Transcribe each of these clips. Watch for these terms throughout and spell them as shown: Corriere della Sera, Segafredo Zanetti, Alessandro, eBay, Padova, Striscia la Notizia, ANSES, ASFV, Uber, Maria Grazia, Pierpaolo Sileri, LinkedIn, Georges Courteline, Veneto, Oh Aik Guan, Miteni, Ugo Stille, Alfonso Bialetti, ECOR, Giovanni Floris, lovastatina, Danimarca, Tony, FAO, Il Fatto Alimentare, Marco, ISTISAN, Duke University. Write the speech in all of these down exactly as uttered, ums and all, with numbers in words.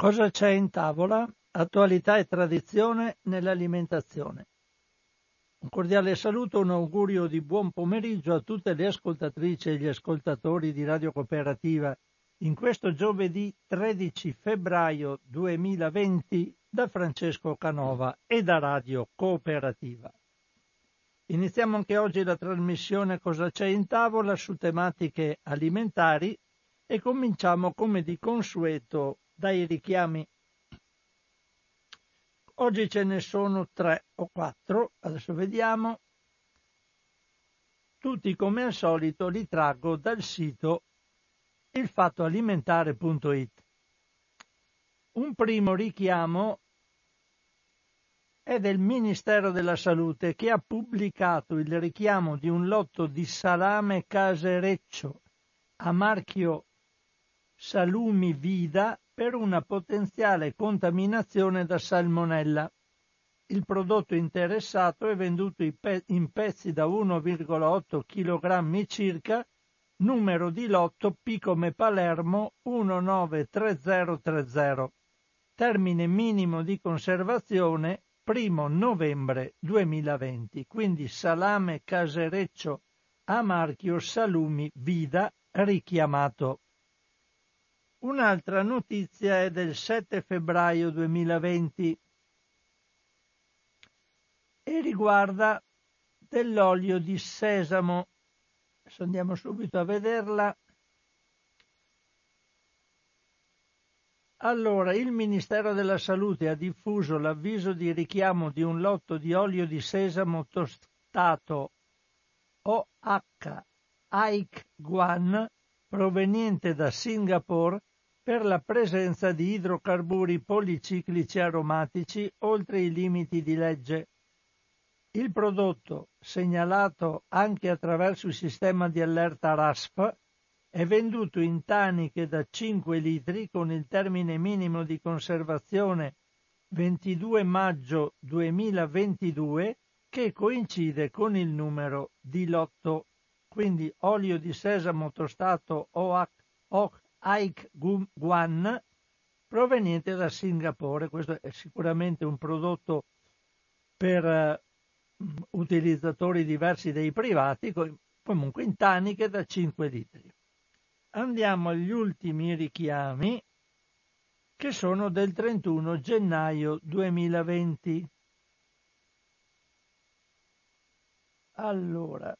Cosa c'è in tavola? Attualità e tradizione nell'alimentazione. Un cordiale saluto, un augurio di buon pomeriggio a tutte le ascoltatrici e gli ascoltatori di Radio Cooperativa in questo giovedì tredici febbraio duemilaventi da Francesco Canova e da Radio Cooperativa. Iniziamo anche oggi la trasmissione Cosa c'è in tavola su tematiche alimentari e cominciamo come di consueto dai richiami. Oggi ce ne sono tre o quattro, adesso vediamo. Tutti come al solito li traggo dal sito il fatto alimentare punto it. Un primo richiamo è del Ministero della Salute, che ha pubblicato il richiamo di un lotto di salame casereccio a marchio Salumi Vida per una potenziale contaminazione da salmonella. Il prodotto interessato è venduto in pezzi da uno virgola otto chilogrammi circa, numero di lotto P come Palermo uno nove tre zero tre zero, termine minimo di conservazione primo novembre duemilaventi, quindi salame casereccio a marchio Salumi Vida richiamato. Un'altra notizia è del sette febbraio duemilaventi e riguarda dell'olio di sesamo. Adesso andiamo subito a vederla. Allora, il Ministero della Salute ha diffuso l'avviso di richiamo di un lotto di olio di sesamo tostato Oh Aik Guan proveniente da Singapore per la presenza di idrocarburi policiclici aromatici oltre i limiti di legge. Il prodotto, segnalato anche attraverso il sistema di allerta R A S F F, è venduto in taniche da cinque litri con il termine minimo di conservazione ventidue maggio duemilaventidue, che coincide con il numero di lotto. Quindi olio di sesamo tostato Oh Aik Guan proveniente da Singapore. Questo è sicuramente un prodotto per uh, utilizzatori diversi dei privati, comunque in taniche da cinque litri. Andiamo agli ultimi richiami, che sono del trentuno gennaio duemilaventi. Allora,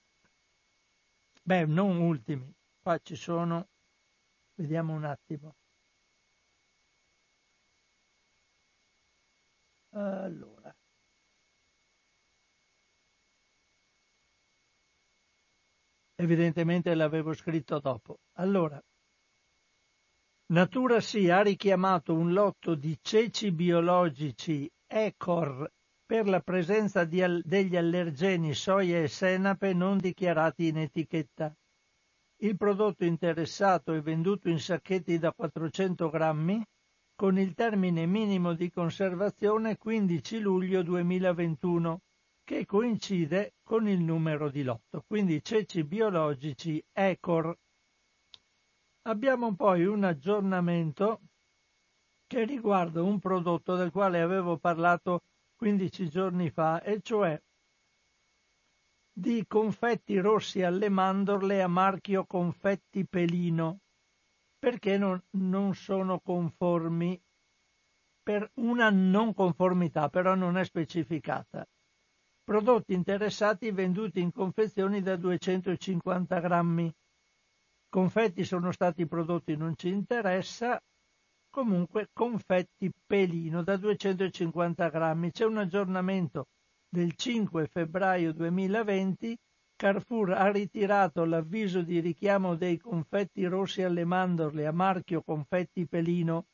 beh, non ultimi, qua ci sono, vediamo un attimo. Allora, evidentemente l'avevo scritto dopo. Allora, Natura sì ha richiamato un lotto di ceci biologici E C O R per la presenza di al- degli allergeni soia e senape non dichiarati in etichetta. Il prodotto interessato è venduto in sacchetti da quattrocento grammi con il termine minimo di conservazione quindici luglio duemilaventuno, che coincide con il numero di lotto, quindi ceci biologici E C O R. Abbiamo poi un aggiornamento che riguarda un prodotto del quale avevo parlato quindici giorni fa, e cioè di confetti rossi alle mandorle a marchio Confetti Pelino, perché non, non sono conformi per una non conformità, però non è specificata. Prodotti interessati venduti in confezioni da duecentocinquanta grammi. Confetti sono stati prodotti, non ci interessa. Comunque confetti pelino da duecentocinquanta grammi. C'è un aggiornamento del cinque febbraio duemilaventi. Carrefour ha ritirato l'avviso di richiamo dei confetti rossi alle mandorle a marchio Confetti Pelino.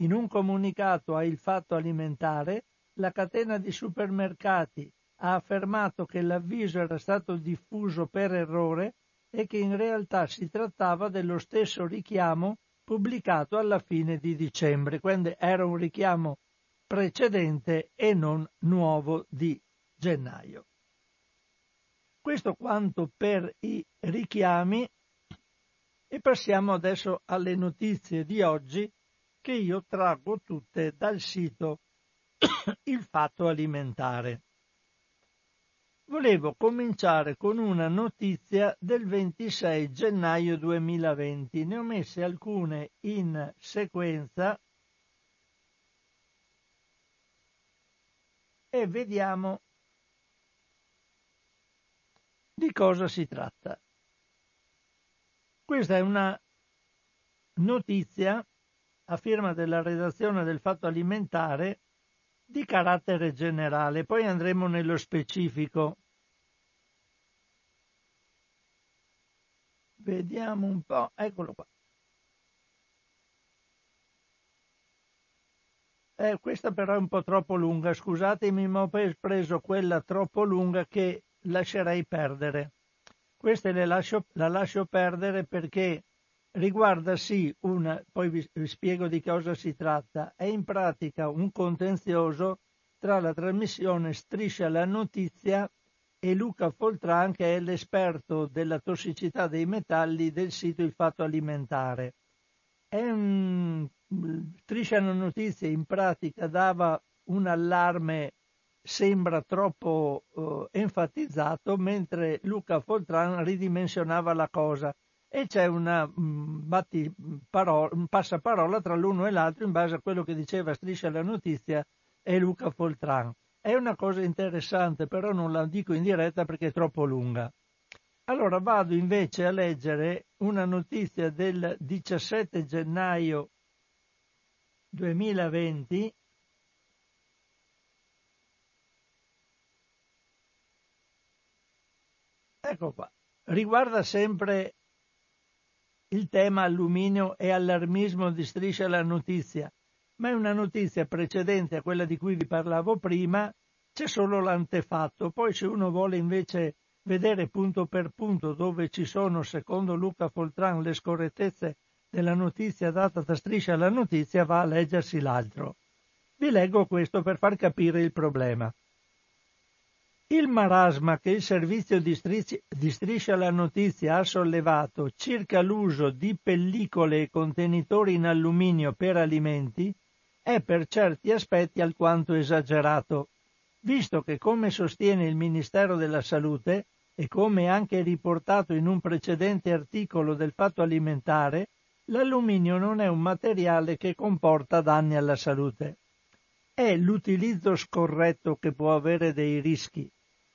In un comunicato a Il Fatto Alimentare, la catena di supermercati ha affermato che l'avviso era stato diffuso per errore e che in realtà si trattava dello stesso richiamo pubblicato alla fine di dicembre, quindi era un richiamo precedente e non nuovo di gennaio. Questo quanto per i richiami, e passiamo adesso alle notizie di oggi, che io traggo tutte dal sito Il Fatto Alimentare. Volevo cominciare con una notizia del ventisei gennaio duemilaventi. Ne ho messe alcune in sequenza e vediamo di cosa si tratta. Questa è una notizia a firma della redazione del Fatto Alimentare di carattere generale, poi andremo nello specifico. Vediamo un po', eccolo qua. Eh, questa però è un po' troppo lunga, scusatemi, ma ho preso quella troppo lunga che lascerei perdere. Queste le lascio, la lascio perdere perché riguarda sì una, poi vi, vi spiego di cosa si tratta, è in pratica un contenzioso tra la trasmissione Striscia la Notizia e Luca Foltran, che è l'esperto della tossicità dei metalli del sito Il Fatto Alimentare. È un, Striscia la Notizia in pratica dava un allarme, sembra troppo eh, enfatizzato, mentre Luca Foltran ridimensionava la cosa. E c'è una batti parola, un passaparola tra l'uno e l'altro in base a quello che diceva Striscia la Notizia e Luca Foltran. È una cosa interessante, però non la dico in diretta perché è troppo lunga. Allora vado invece a leggere una notizia del diciassette gennaio duemilaventi Ecco qua. Riguarda sempre il tema alluminio e allarmismo di Striscia la Notizia, ma è una notizia precedente a quella di cui vi parlavo prima, c'è solo l'antefatto. Poi se uno vuole invece vedere punto per punto dove ci sono, secondo Luca Foltran, le scorrettezze della notizia data da Striscia la Notizia, va a leggersi l'altro. Vi leggo questo per far capire il problema. Il marasma che il servizio di Striscia la Notizia ha sollevato circa l'uso di pellicole e contenitori in alluminio per alimenti è per certi aspetti alquanto esagerato, visto che, come sostiene il Ministero della Salute e come anche riportato in un precedente articolo del Fatto Alimentare, l'alluminio non è un materiale che comporta danni alla salute. È l'utilizzo scorretto che può avere dei rischi.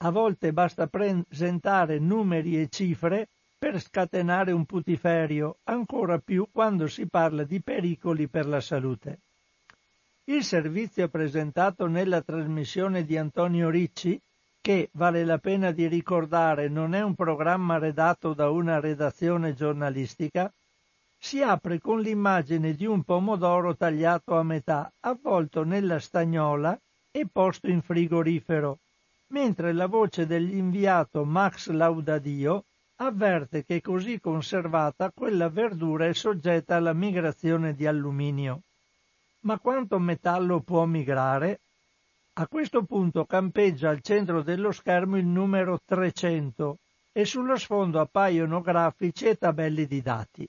A volte basta presentare numeri e cifre per scatenare un putiferio, ancora più quando si parla di pericoli per la salute. Il servizio presentato nella trasmissione di Antonio Ricci, che, vale la pena di ricordare, non è un programma redatto da una redazione giornalistica, si apre con l'immagine di un pomodoro tagliato a metà, avvolto nella stagnola e posto in frigorifero, mentre la voce dell'inviato Max Laudadio avverte che così conservata quella verdura è soggetta alla migrazione di alluminio. Ma quanto metallo può migrare? A questo punto campeggia al centro dello schermo il numero trecento e sullo sfondo appaiono grafici e tabelle di dati.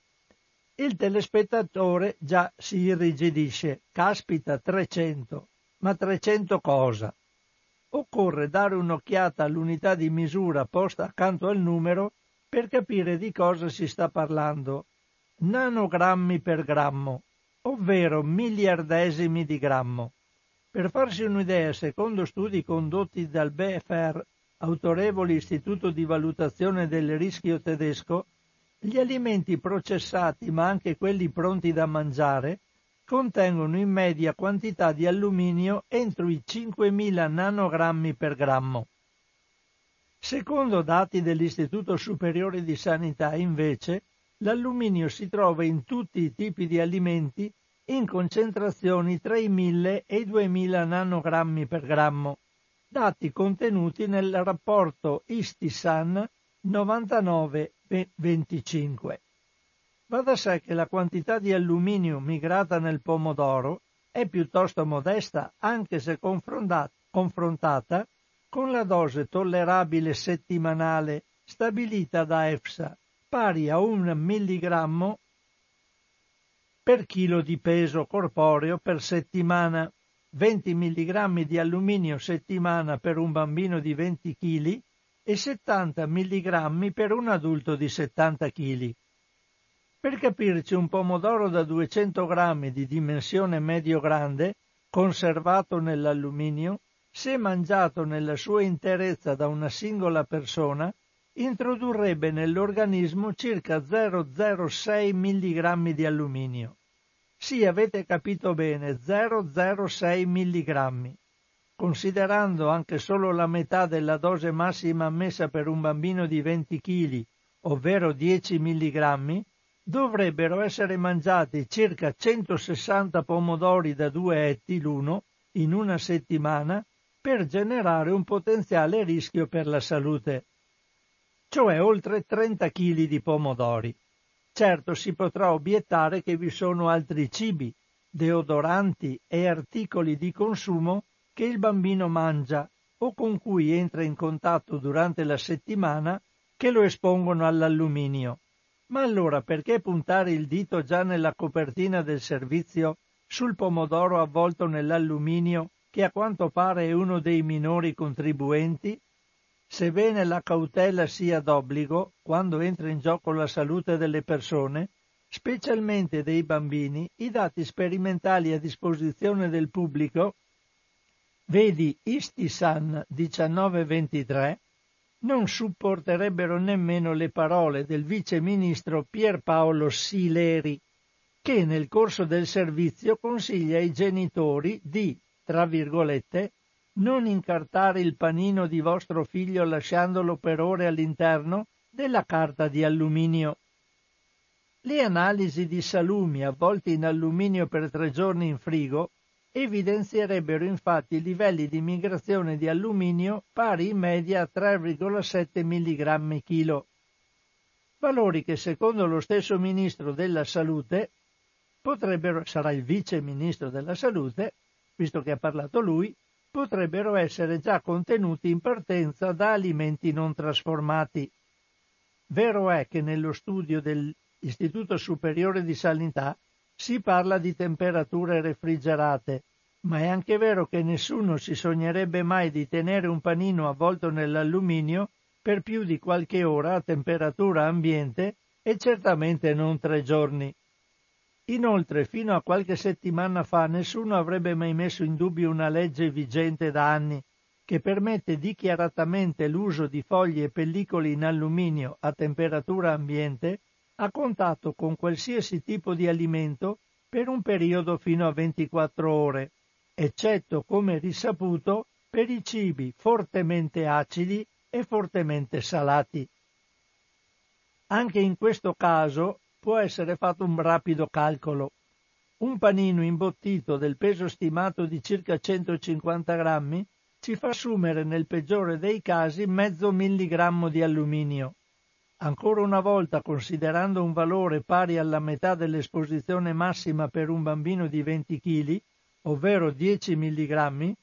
Il telespettatore già si irrigidisce. Caspita, trecento. Ma trecento cosa? Occorre dare un'occhiata all'unità di misura posta accanto al numero per capire di cosa si sta parlando. Nanogrammi per grammo, ovvero miliardesimi di grammo. Per farsi un'idea, secondo studi condotti dal B F R, autorevole istituto di valutazione del rischio tedesco, gli alimenti processati, ma anche quelli pronti da mangiare, contengono in media quantità di alluminio entro i cinquemila nanogrammi per grammo. Secondo dati dell'Istituto Superiore di Sanità, invece, l'alluminio si trova in tutti i tipi di alimenti in concentrazioni tra i mille e i duemila nanogrammi per grammo, dati contenuti nel rapporto ISTISAN novantanove venticinque. Va da sé che la quantità di alluminio migrata nel pomodoro è piuttosto modesta, anche se confrontata con la dose tollerabile settimanale stabilita da EFSA, pari a un milligrammo per chilo di peso corporeo per settimana, venti milligrammi di alluminio settimana per un bambino di venti chili e settanta milligrammi per un adulto di settanta chili. Per capirci, un pomodoro da duecento grammi di dimensione medio-grande, conservato nell'alluminio, se mangiato nella sua interezza da una singola persona, introdurrebbe nell'organismo circa zero virgola zero sei milligrammi di alluminio. Sì, avete capito bene, zero virgola zero sei milligrammi. Considerando anche solo la metà della dose massima ammessa per un bambino di venti chili, ovvero dieci milligrammi, dovrebbero essere mangiati circa centosessanta pomodori da due etti l'uno in una settimana per generare un potenziale rischio per la salute, cioè oltre trenta chili di pomodori. Certo, si potrà obiettare che vi sono altri cibi, deodoranti e articoli di consumo che il bambino mangia o con cui entra in contatto durante la settimana che lo espongono all'alluminio. Ma allora perché puntare il dito già nella copertina del servizio sul pomodoro avvolto nell'alluminio, che a quanto pare è uno dei minori contribuenti? Sebbene la cautela sia d'obbligo quando entra in gioco la salute delle persone, specialmente dei bambini, i dati sperimentali a disposizione del pubblico, vedi ISTISAN diciannove ventitré, non supporterebbero nemmeno le parole del vice ministro Pierpaolo Sileri, che nel corso del servizio consiglia ai genitori di, tra virgolette, non incartare il panino di vostro figlio lasciandolo per ore all'interno della carta di alluminio. Le analisi di salumi avvolti in alluminio per tre giorni in frigo evidenzierebbero infatti livelli di migrazione di alluminio pari in media a tre virgola sette milligrammi chilo, valori che secondo lo stesso ministro della salute potrebbero, sarà il vice ministro della salute, visto che ha parlato lui, potrebbero essere già contenuti in partenza da alimenti non trasformati. Vero è che nello studio dell'Istituto Superiore di Sanità si parla di temperature refrigerate, ma è anche vero che nessuno si sognerebbe mai di tenere un panino avvolto nell'alluminio per più di qualche ora a temperatura ambiente e certamente non tre giorni. Inoltre, fino a qualche settimana fa nessuno avrebbe mai messo in dubbio una legge vigente da anni che permette dichiaratamente l'uso di foglie e pellicole in alluminio a temperatura ambiente a contatto con qualsiasi tipo di alimento per un periodo fino a ventiquattro ore, eccetto, come risaputo, per i cibi fortemente acidi e fortemente salati. Anche in questo caso può essere fatto un rapido calcolo. Un panino imbottito del peso stimato di circa centocinquanta grammi ci fa assumere nel peggiore dei casi mezzo milligrammo di alluminio. Ancora una volta, considerando un valore pari alla metà dell'esposizione massima per un bambino di venti chili, ovvero dieci milligrammi,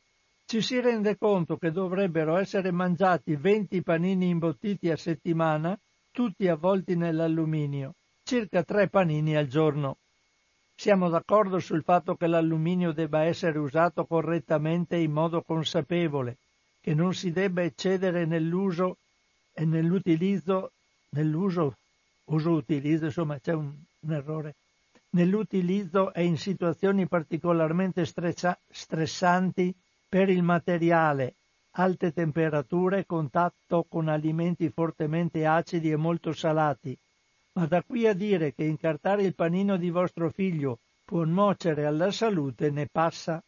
ci si rende conto che dovrebbero essere mangiati venti panini imbottiti a settimana, tutti avvolti nell'alluminio, circa tre panini al giorno. Siamo d'accordo sul fatto che l'alluminio debba essere usato correttamente e in modo consapevole, che non si debba eccedere nell'uso e nell'utilizzo nell'uso uso utilizzo insomma c'è un, un errore nell'utilizzo e in situazioni particolarmente stressa, stressanti per il materiale, alte temperature, contatto con alimenti fortemente acidi e molto salati. Ma da qui a dire che incartare il panino di vostro figlio può nuocere alla salute ne passa.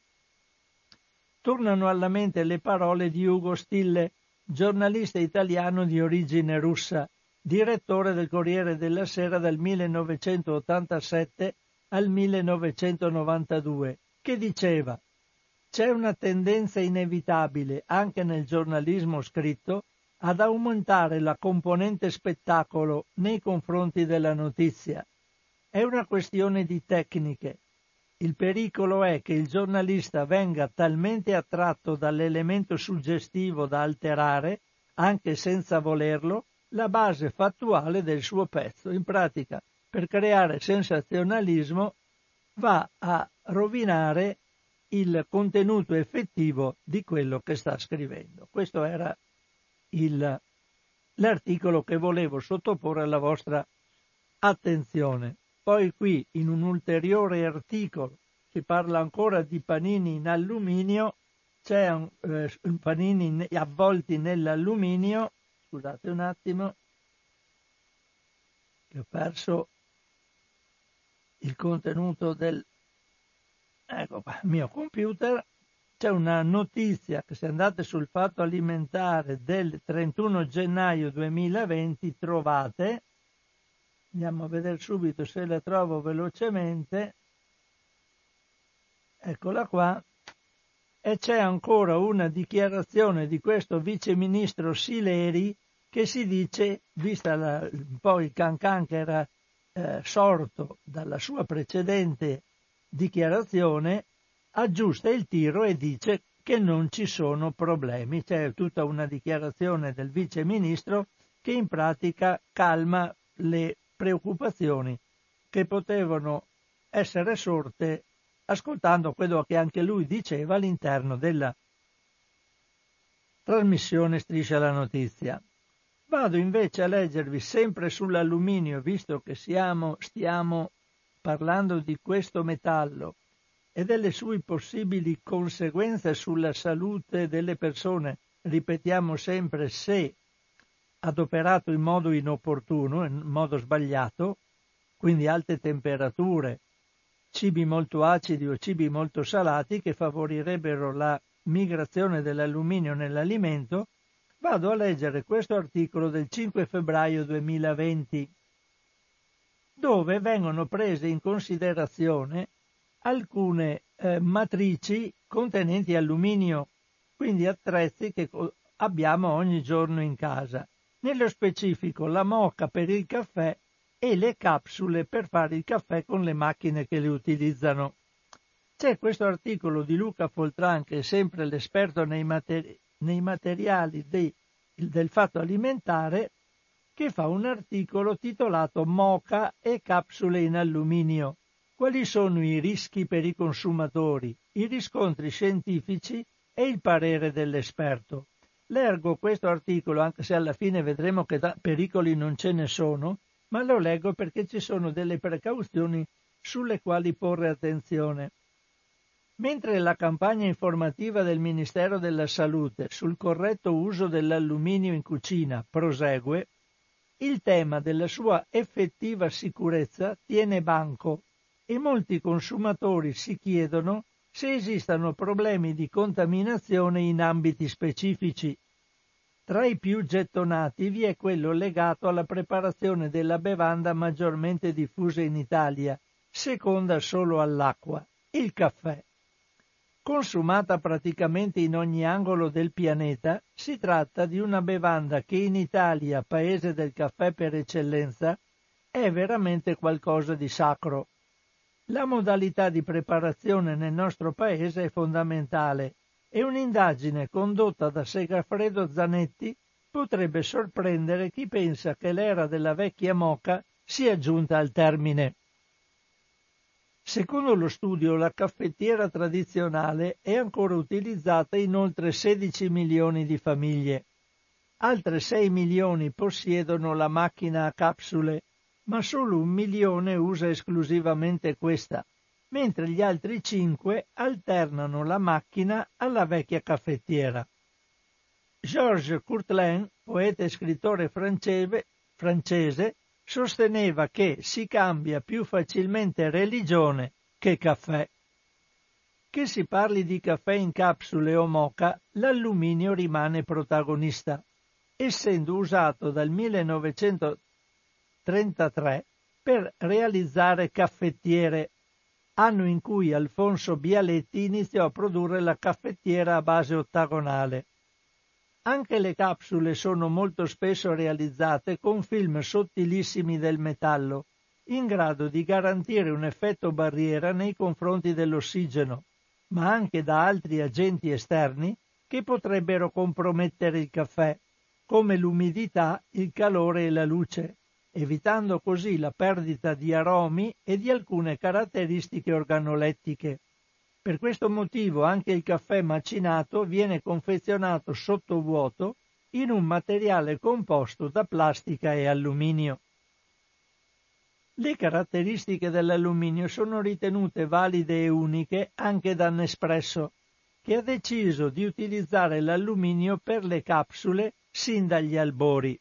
Tornano alla mente le parole di Ugo Stille, giornalista italiano di origine russa, direttore del Corriere della Sera dal millenovecentottantasette al millenovecentonovantadue, che diceva: «C'è una tendenza inevitabile, anche nel giornalismo scritto, ad aumentare la componente spettacolo nei confronti della notizia. È una questione di tecniche. Il pericolo è che il giornalista venga talmente attratto dall'elemento suggestivo da alterare, anche senza volerlo, la base fattuale del suo pezzo, in pratica per creare sensazionalismo va a rovinare il contenuto effettivo di quello che sta scrivendo. Questo era il, l'articolo che volevo sottoporre alla vostra attenzione. Poi qui, in un ulteriore articolo, si parla ancora di panini in alluminio, c'è un, eh, panini avvolti nell'alluminio, scusate un attimo, che ho perso il contenuto del... Ecco qua, il mio computer. C'è una notizia che, se andate sul Fatto Alimentare del trentuno gennaio duemilaventi, trovate. Andiamo a vedere subito se la trovo velocemente. Eccola qua. E c'è ancora una dichiarazione di questo viceministro Sileri che si dice, vista la, poi il cancan che era eh, sorto dalla sua precedente dichiarazione, aggiusta il tiro e dice che non ci sono problemi. C'è tutta una dichiarazione del viceministro che in pratica calma le preoccupazioni che potevano essere sorte ascoltando quello che anche lui diceva all'interno della trasmissione Striscia la Notizia. Vado invece a leggervi sempre sull'alluminio, visto che siamo, stiamo parlando di questo metallo e delle sue possibili conseguenze sulla salute delle persone, ripetiamo sempre, se adoperato in modo inopportuno, in modo sbagliato, quindi alte temperature, cibi molto acidi o cibi molto salati che favorirebbero la migrazione dell'alluminio nell'alimento. Vado a leggere questo articolo del cinque febbraio duemilaventi, dove vengono prese in considerazione alcune eh, matrici contenenti alluminio, quindi attrezzi che abbiamo ogni giorno in casa. Nello specifico la moka per il caffè e le capsule per fare il caffè con le macchine che le utilizzano. C'è questo articolo di Luca Foltran, che è sempre l'esperto nei, materi- nei materiali dei, del Fatto Alimentare, che fa un articolo titolato Moka e capsule in alluminio. Quali sono i rischi per i consumatori, i riscontri scientifici e il parere dell'esperto? Leggo questo articolo, anche se alla fine vedremo che da pericoli non ce ne sono, ma lo leggo perché ci sono delle precauzioni sulle quali porre attenzione. Mentre la campagna informativa del Ministero della Salute sul corretto uso dell'alluminio in cucina prosegue, il tema della sua effettiva sicurezza tiene banco e molti consumatori si chiedono se esistano problemi di contaminazione in ambiti specifici. Tra i più gettonati vi è quello legato alla preparazione della bevanda maggiormente diffusa in Italia, seconda solo all'acqua, il caffè. Consumata praticamente in ogni angolo del pianeta, si tratta di una bevanda che in Italia, paese del caffè per eccellenza, è veramente qualcosa di sacro. La modalità di preparazione nel nostro paese è fondamentale. E un'indagine condotta da Segafredo Zanetti potrebbe sorprendere chi pensa che l'era della vecchia moka sia giunta al termine. Secondo lo studio, la caffettiera tradizionale è ancora utilizzata in oltre sedici milioni di famiglie. Altre sei milioni possiedono la macchina a capsule, ma solo un milione usa esclusivamente questa, mentre gli altri cinque alternano la macchina alla vecchia caffettiera. Georges Courteline, poeta e scrittore francese, francese, sosteneva che si cambia più facilmente religione che caffè. Che si parli di caffè in capsule o moka, l'alluminio rimane protagonista, essendo usato dal millenovecentotrentatré per realizzare caffettiere, anno in cui Alfonso Bialetti iniziò a produrre la caffettiera a base ottagonale. Anche le capsule sono molto spesso realizzate con film sottilissimi del metallo, in grado di garantire un effetto barriera nei confronti dell'ossigeno, ma anche da altri agenti esterni che potrebbero compromettere il caffè, come l'umidità, il calore e la luce, evitando così la perdita di aromi e di alcune caratteristiche organolettiche. Per questo motivo anche il caffè macinato viene confezionato sottovuoto in un materiale composto da plastica e alluminio. Le caratteristiche dell'alluminio sono ritenute valide e uniche anche da Nespresso, che ha deciso di utilizzare l'alluminio per le capsule sin dagli albori.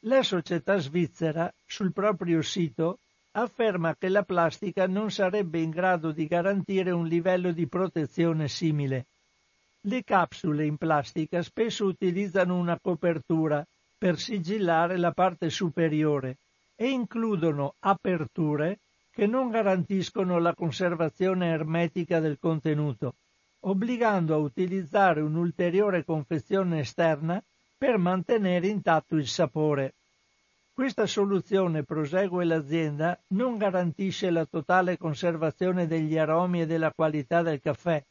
La società svizzera, sul proprio sito, afferma che la plastica non sarebbe in grado di garantire un livello di protezione simile. Le capsule in plastica spesso utilizzano una copertura per sigillare la parte superiore e includono aperture che non garantiscono la conservazione ermetica del contenuto, obbligando a utilizzare un'ulteriore confezione esterna per mantenere intatto il sapore. Questa soluzione, prosegue l'azienda, non garantisce la totale conservazione degli aromi e della qualità del caffè.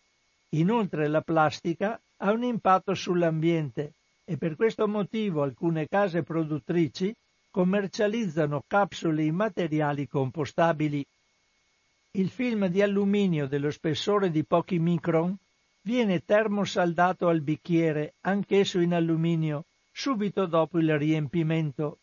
Inoltre la plastica ha un impatto sull'ambiente e per questo motivo alcune case produttrici commercializzano capsule in materiali compostabili. Il film di alluminio dello spessore di pochi micron viene termosaldato al bicchiere, anch'esso in alluminio, subito dopo il riempimento.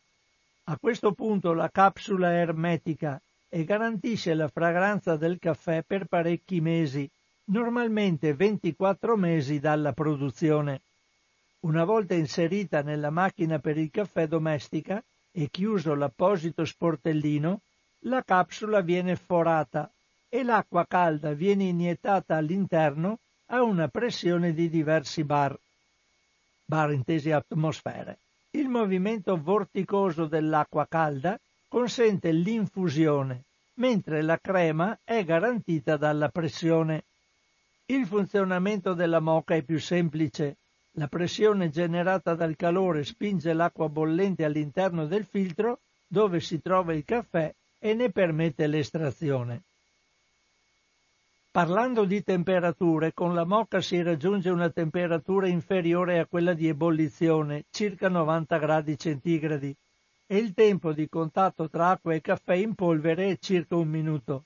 A questo punto la capsula è ermetica e garantisce la fragranza del caffè per parecchi mesi, normalmente ventiquattro mesi dalla produzione. Una volta inserita nella macchina per il caffè domestica e chiuso l'apposito sportellino, la capsula viene forata e l'acqua calda viene iniettata all'interno a una pressione di diversi bar, bar intesi atmosfere. Il movimento vorticoso dell'acqua calda consente l'infusione, mentre la crema è garantita dalla pressione. Il funzionamento della moka è più semplice. La pressione generata dal calore spinge l'acqua bollente all'interno del filtro dove si trova il caffè e ne permette l'estrazione. Parlando di temperature, con la moka si raggiunge una temperatura inferiore a quella di ebollizione, circa novanta gradi centigradi, e il tempo di contatto tra acqua e caffè in polvere è circa un minuto.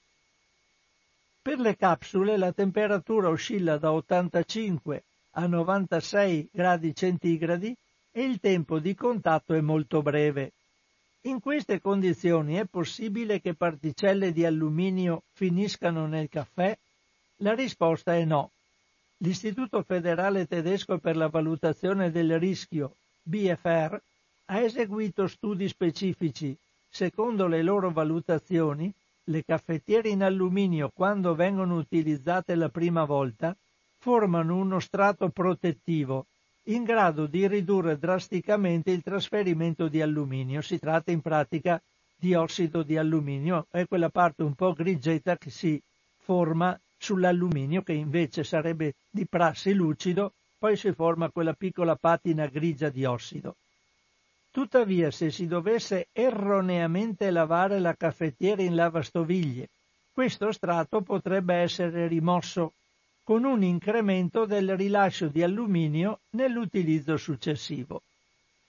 Per le capsule la temperatura oscilla da ottantacinque a novantasei gradi centigradi e il tempo di contatto è molto breve. In queste condizioni è possibile che particelle di alluminio finiscano nel caffè? La risposta è no. L'Istituto Federale Tedesco per la Valutazione del Rischio, B F R, ha eseguito studi specifici. Secondo le loro valutazioni, le caffettiere in alluminio, quando vengono utilizzate la prima volta, formano uno strato protettivo in grado di ridurre drasticamente il trasferimento di alluminio. Si tratta in pratica di ossido di alluminio, è quella parte un po' grigetta che si forma sull'alluminio, che invece sarebbe di prassi lucido, poi si forma quella piccola patina grigia di ossido. Tuttavia, se si dovesse erroneamente lavare la caffettiera in lavastoviglie, questo strato potrebbe essere rimosso, con un incremento del rilascio di alluminio nell'utilizzo successivo.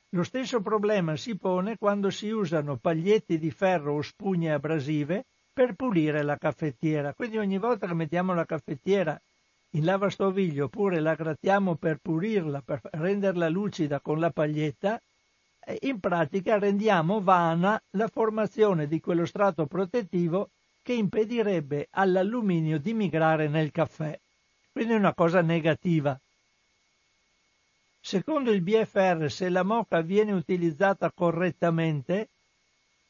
Lo stesso problema si pone quando si usano paglietti di ferro o spugne abrasive per pulire la caffettiera. Quindi ogni volta che mettiamo la caffettiera in lavastoviglio oppure la grattiamo per pulirla, per renderla lucida con la paglietta, in pratica rendiamo vana la formazione di quello strato protettivo che impedirebbe all'alluminio di migrare nel caffè. Quindi è una cosa negativa. Secondo il B F R, se la moka viene utilizzata correttamente,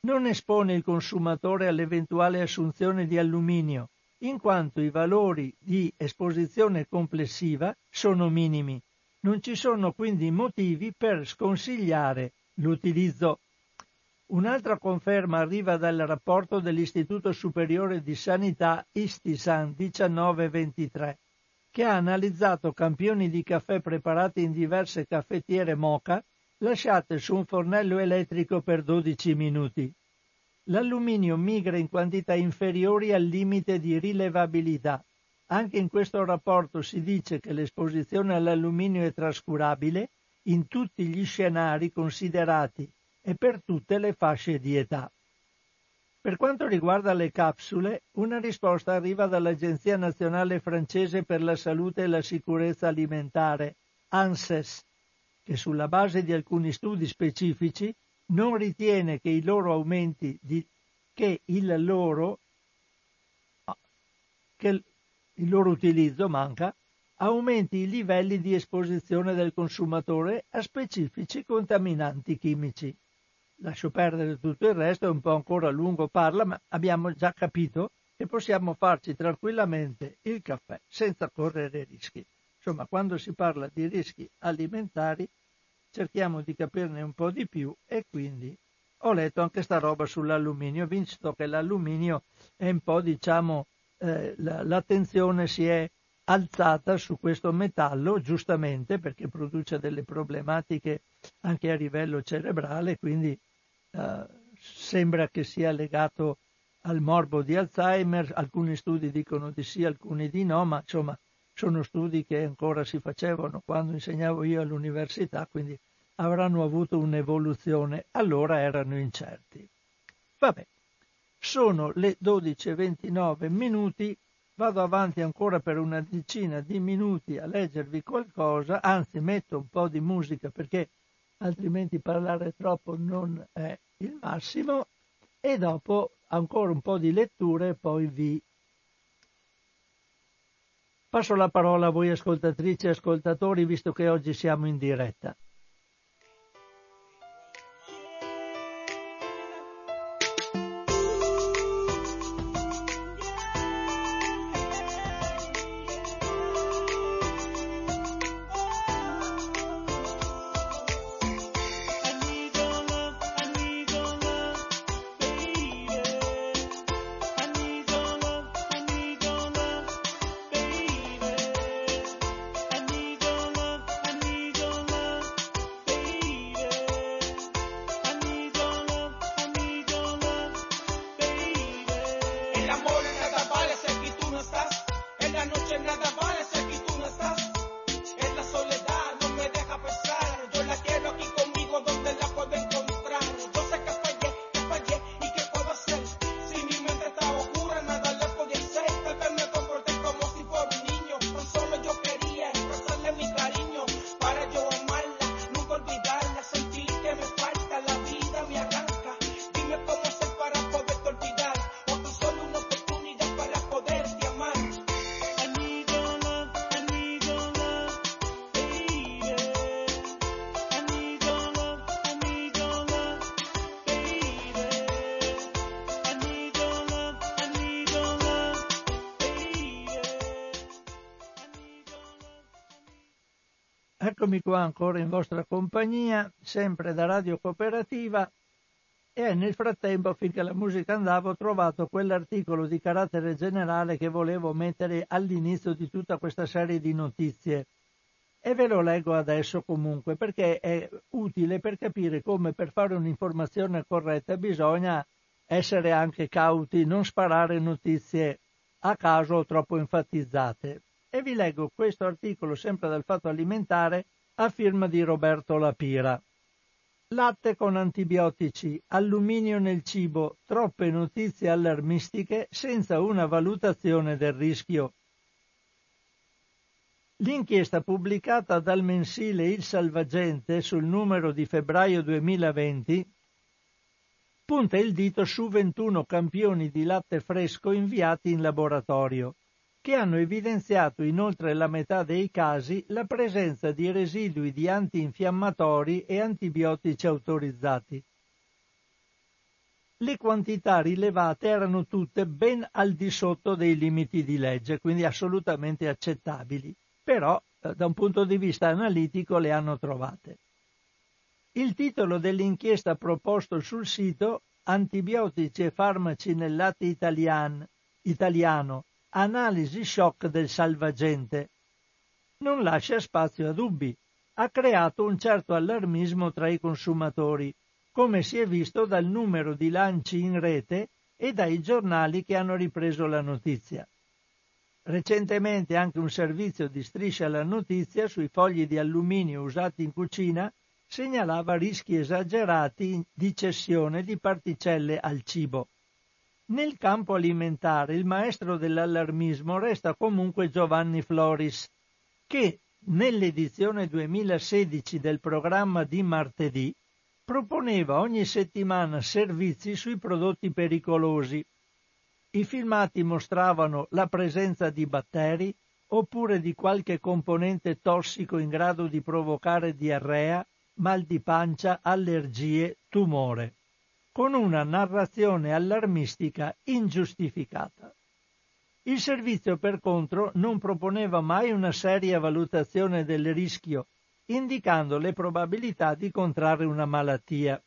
non espone il consumatore all'eventuale assunzione di alluminio, in quanto i valori di esposizione complessiva sono minimi. Non ci sono quindi motivi per sconsigliare l'utilizzo. Un'altra conferma arriva dal rapporto dell'Istituto Superiore di Sanità ISTISAN diciannove ventitré, che ha analizzato campioni di caffè preparati in diverse caffettiere moka lasciate su un fornello elettrico per dodici minuti. L'alluminio migra in quantità inferiori al limite di rilevabilità. Anche in questo rapporto si dice che l'esposizione all'alluminio è trascurabile in tutti gli scenari considerati e per tutte le fasce di età. Per quanto riguarda le capsule, una risposta arriva dall'Agenzia Nazionale Francese per la Salute e la Sicurezza Alimentare, ANSES, che sulla base di alcuni studi specifici non ritiene che i loro aumenti di che il loro che il loro utilizzo manca aumenti i livelli di esposizione del consumatore a specifici contaminanti chimici. Lascio perdere tutto il resto, è un po' ancora lungo parla, ma abbiamo già capito che possiamo farci tranquillamente il caffè senza correre rischi. Insomma, quando si parla di rischi alimentari cerchiamo di capirne un po' di più, e quindi ho letto anche sta roba sull'alluminio, visto che l'alluminio è un po', diciamo, eh, l'attenzione si è alzata su questo metallo, giustamente, perché produce delle problematiche anche a livello cerebrale, quindi eh, sembra che sia legato al morbo di Alzheimer. Alcuni studi dicono di sì, alcuni di no, ma insomma sono studi che ancora si facevano quando insegnavo io all'università, quindi avranno avuto un'evoluzione, allora erano incerti. Vabbè, sono le dodici e ventinove minuti, vado avanti ancora per una decina di minuti a leggervi qualcosa, anzi metto un po' di musica perché altrimenti parlare troppo non è il massimo, e dopo ancora un po' di letture e poi vi passo la parola a voi ascoltatrici e ascoltatori, visto che oggi siamo in diretta. Eccomi qua ancora in vostra compagnia, sempre da Radio Cooperativa, e nel frattempo, finché la musica andava, ho trovato quell'articolo di carattere generale che volevo mettere all'inizio di tutta questa serie di notizie, e ve lo leggo adesso comunque perché è utile per capire come per fare un'informazione corretta bisogna essere anche cauti, non sparare notizie a caso o troppo enfatizzate. E vi leggo questo articolo sempre dal Fatto Alimentare a firma di Roberto Lapira. Latte con antibiotici, alluminio nel cibo, troppe notizie allarmistiche senza una valutazione del rischio. L'inchiesta pubblicata dal mensile Il Salvagente sul numero di febbraio duemilaventi punta il dito su ventuno campioni di latte fresco inviati in laboratorio, che hanno evidenziato inoltre la metà dei casi la presenza di residui di antinfiammatori e antibiotici autorizzati. Le quantità rilevate erano tutte ben al di sotto dei limiti di legge, quindi assolutamente accettabili, però da un punto di vista analitico le hanno trovate. Il titolo dell'inchiesta proposto sul sito, Antibiotici e farmaci nel latte italian, italiano, analisi shock del Salvagente, non lascia spazio a dubbi, ha creato un certo allarmismo tra i consumatori, come si è visto dal numero di lanci in rete e dai giornali che hanno ripreso la notizia. Recentemente anche un servizio di Striscia la Notizia sui fogli di alluminio usati in cucina segnalava rischi esagerati di cessione di particelle al cibo. Nel campo alimentare il maestro dell'allarmismo resta comunque Giovanni Floris, che nell'edizione duemilasedici del programma di martedì proponeva ogni settimana servizi sui prodotti pericolosi. I filmati mostravano la presenza di batteri oppure di qualche componente tossico in grado di provocare diarrea, mal di pancia, allergie, tumore, con una narrazione allarmistica ingiustificata. Il servizio, per contro, non proponeva mai una seria valutazione del rischio, indicando le probabilità di contrarre una malattia.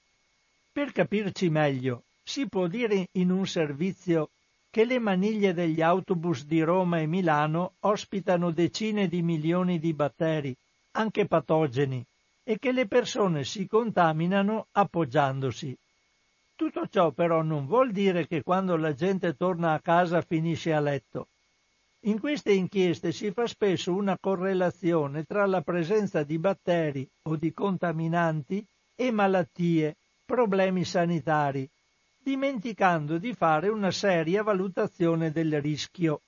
Per capirci meglio, si può dire in un servizio che le maniglie degli autobus di Roma e Milano ospitano decine di milioni di batteri, anche patogeni, e che le persone si contaminano appoggiandosi. Tutto ciò però non vuol dire che quando la gente torna a casa finisce a letto. In queste inchieste si fa spesso una correlazione tra la presenza di batteri o di contaminanti e malattie, problemi sanitari, dimenticando di fare una seria valutazione del rischio.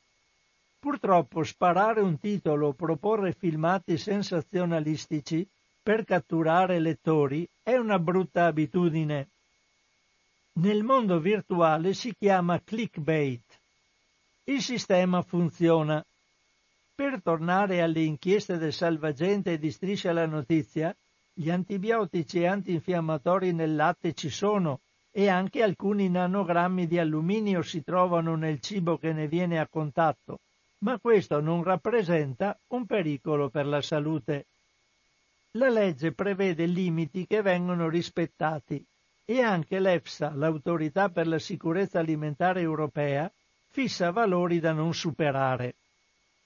Purtroppo sparare un titolo o proporre filmati sensazionalistici per catturare lettori è una brutta abitudine. Nel mondo virtuale si chiama clickbait. Il sistema funziona. Per tornare alle inchieste del Salvagente e di Striscia la Notizia, gli antibiotici e antinfiammatori nel latte ci sono e anche alcuni nanogrammi di alluminio si trovano nel cibo che ne viene a contatto, ma questo non rappresenta un pericolo per la salute. La legge prevede limiti che vengono rispettati. E anche l'EFSA, l'Autorità per la Sicurezza Alimentare Europea, fissa valori da non superare.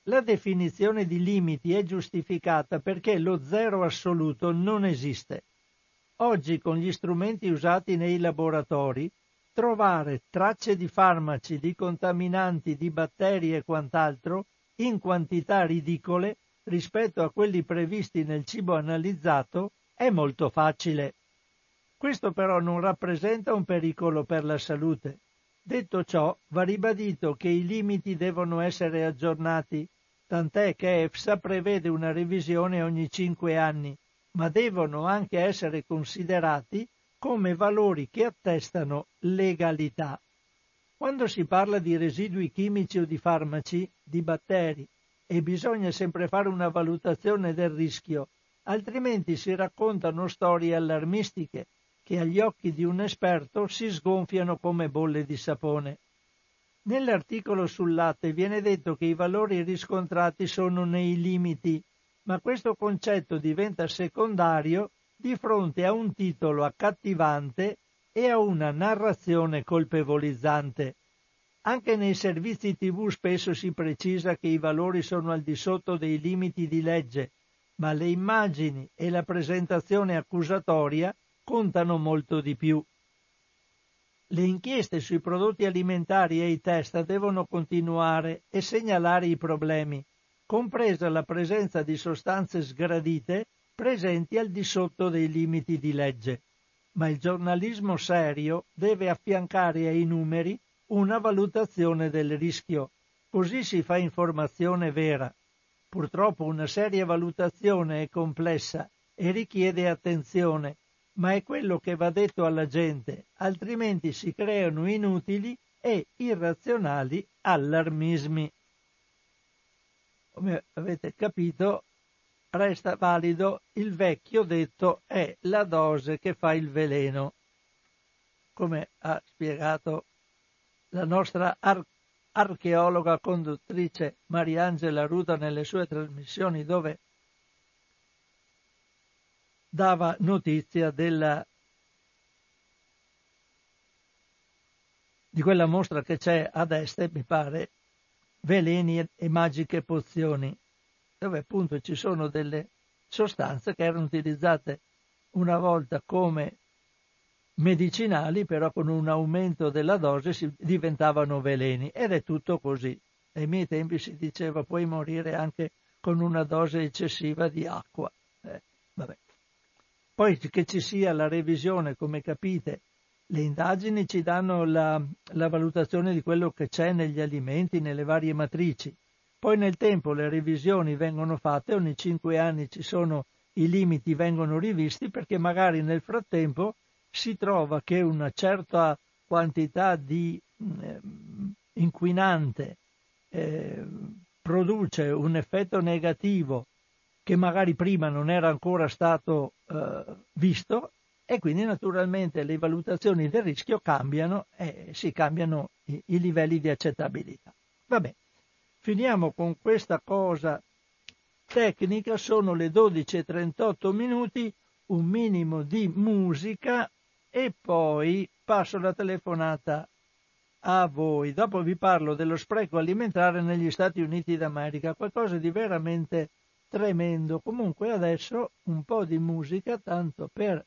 La definizione di limiti è giustificata perché lo zero assoluto non esiste. Oggi, con gli strumenti usati nei laboratori, trovare tracce di farmaci, di contaminanti, di batteri e quant'altro in quantità ridicole rispetto a quelli previsti nel cibo analizzato è molto facile. Questo però non rappresenta un pericolo per la salute. Detto ciò, va ribadito che i limiti devono essere aggiornati, tant'è che EFSA prevede una revisione ogni cinque anni, ma devono anche essere considerati come valori che attestano legalità. Quando si parla di residui chimici o di farmaci, di batteri, e bisogna sempre fare una valutazione del rischio, altrimenti si raccontano storie allarmistiche, che agli occhi di un esperto si sgonfiano come bolle di sapone. Nell'articolo sul latte viene detto che i valori riscontrati sono nei limiti, ma questo concetto diventa secondario di fronte a un titolo accattivante e a una narrazione colpevolizzante. Anche nei servizi tivù spesso si precisa che i valori sono al di sotto dei limiti di legge, ma le immagini e la presentazione accusatoria contano molto di più. Le inchieste sui prodotti alimentari e i test devono continuare e segnalare i problemi, compresa la presenza di sostanze sgradite presenti al di sotto dei limiti di legge. Ma il giornalismo serio deve affiancare ai numeri una valutazione del rischio, così si fa informazione vera. Purtroppo una seria valutazione è complessa e richiede attenzione, ma è quello che va detto alla gente, altrimenti si creano inutili e irrazionali allarmismi. Come avete capito, resta valido il vecchio detto è la dose che fa il veleno, come ha spiegato la nostra ar- archeologa conduttrice Mariangela Ruta nelle sue trasmissioni, dove dava notizia della, di quella mostra che c'è ad est, mi pare, veleni e magiche pozioni, dove appunto ci sono delle sostanze che erano utilizzate una volta come medicinali, però con un aumento della dose si diventavano veleni, ed è tutto così. Ai miei tempi si diceva puoi morire anche con una dose eccessiva di acqua. Eh, vabbè. Poi che ci sia la revisione, come capite, le indagini ci danno la, la valutazione di quello che c'è negli alimenti, nelle varie matrici. Poi nel tempo le revisioni vengono fatte, ogni cinque anni ci sono i limiti, vengono rivisti, perché magari nel frattempo si trova che una certa quantità di eh, inquinante eh, produce un effetto negativo che magari prima non era ancora stato eh, visto, e quindi naturalmente le valutazioni del rischio cambiano e si cambiano i, i livelli di accettabilità. Vabbè, finiamo con questa cosa tecnica. Sono le dodici e trentotto minuti, un minimo di musica e poi passo la telefonata a voi. Dopo vi parlo dello spreco alimentare negli Stati Uniti d'America, qualcosa di veramente tremendo. Comunque adesso un po' di musica, tanto per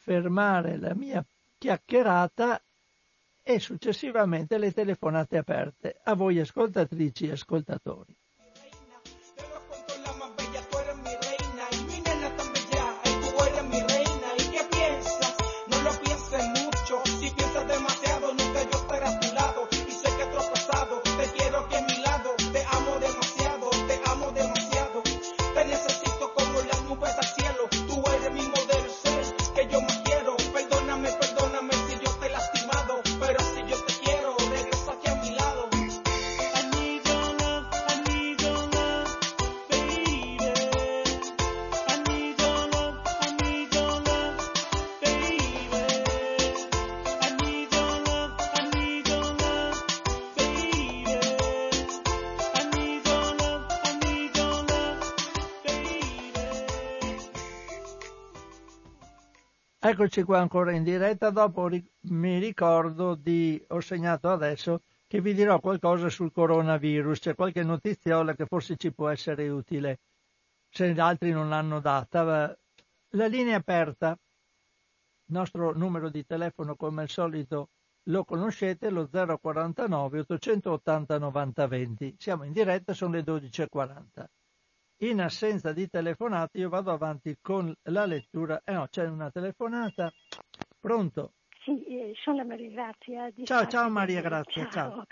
fermare la mia chiacchierata, e successivamente le telefonate aperte a voi ascoltatrici e ascoltatori. Eccoci qua ancora in diretta. Dopo mi ricordo di, ho segnato adesso, che vi dirò qualcosa sul coronavirus. C'è qualche notiziola che forse ci può essere utile, se gli altri non l'hanno data. La linea è aperta. Il nostro numero di telefono, come al solito, lo conoscete, lo zero quarantanove ottocentottanta novanta venti. Siamo in diretta, sono le dodici e quaranta. In assenza di telefonate io vado avanti con la lettura. Eh no, c'è una telefonata. Pronto? Sì, sono la Maria Grazia. Di ciao, ciao Maria Grazia, ciao. ciao.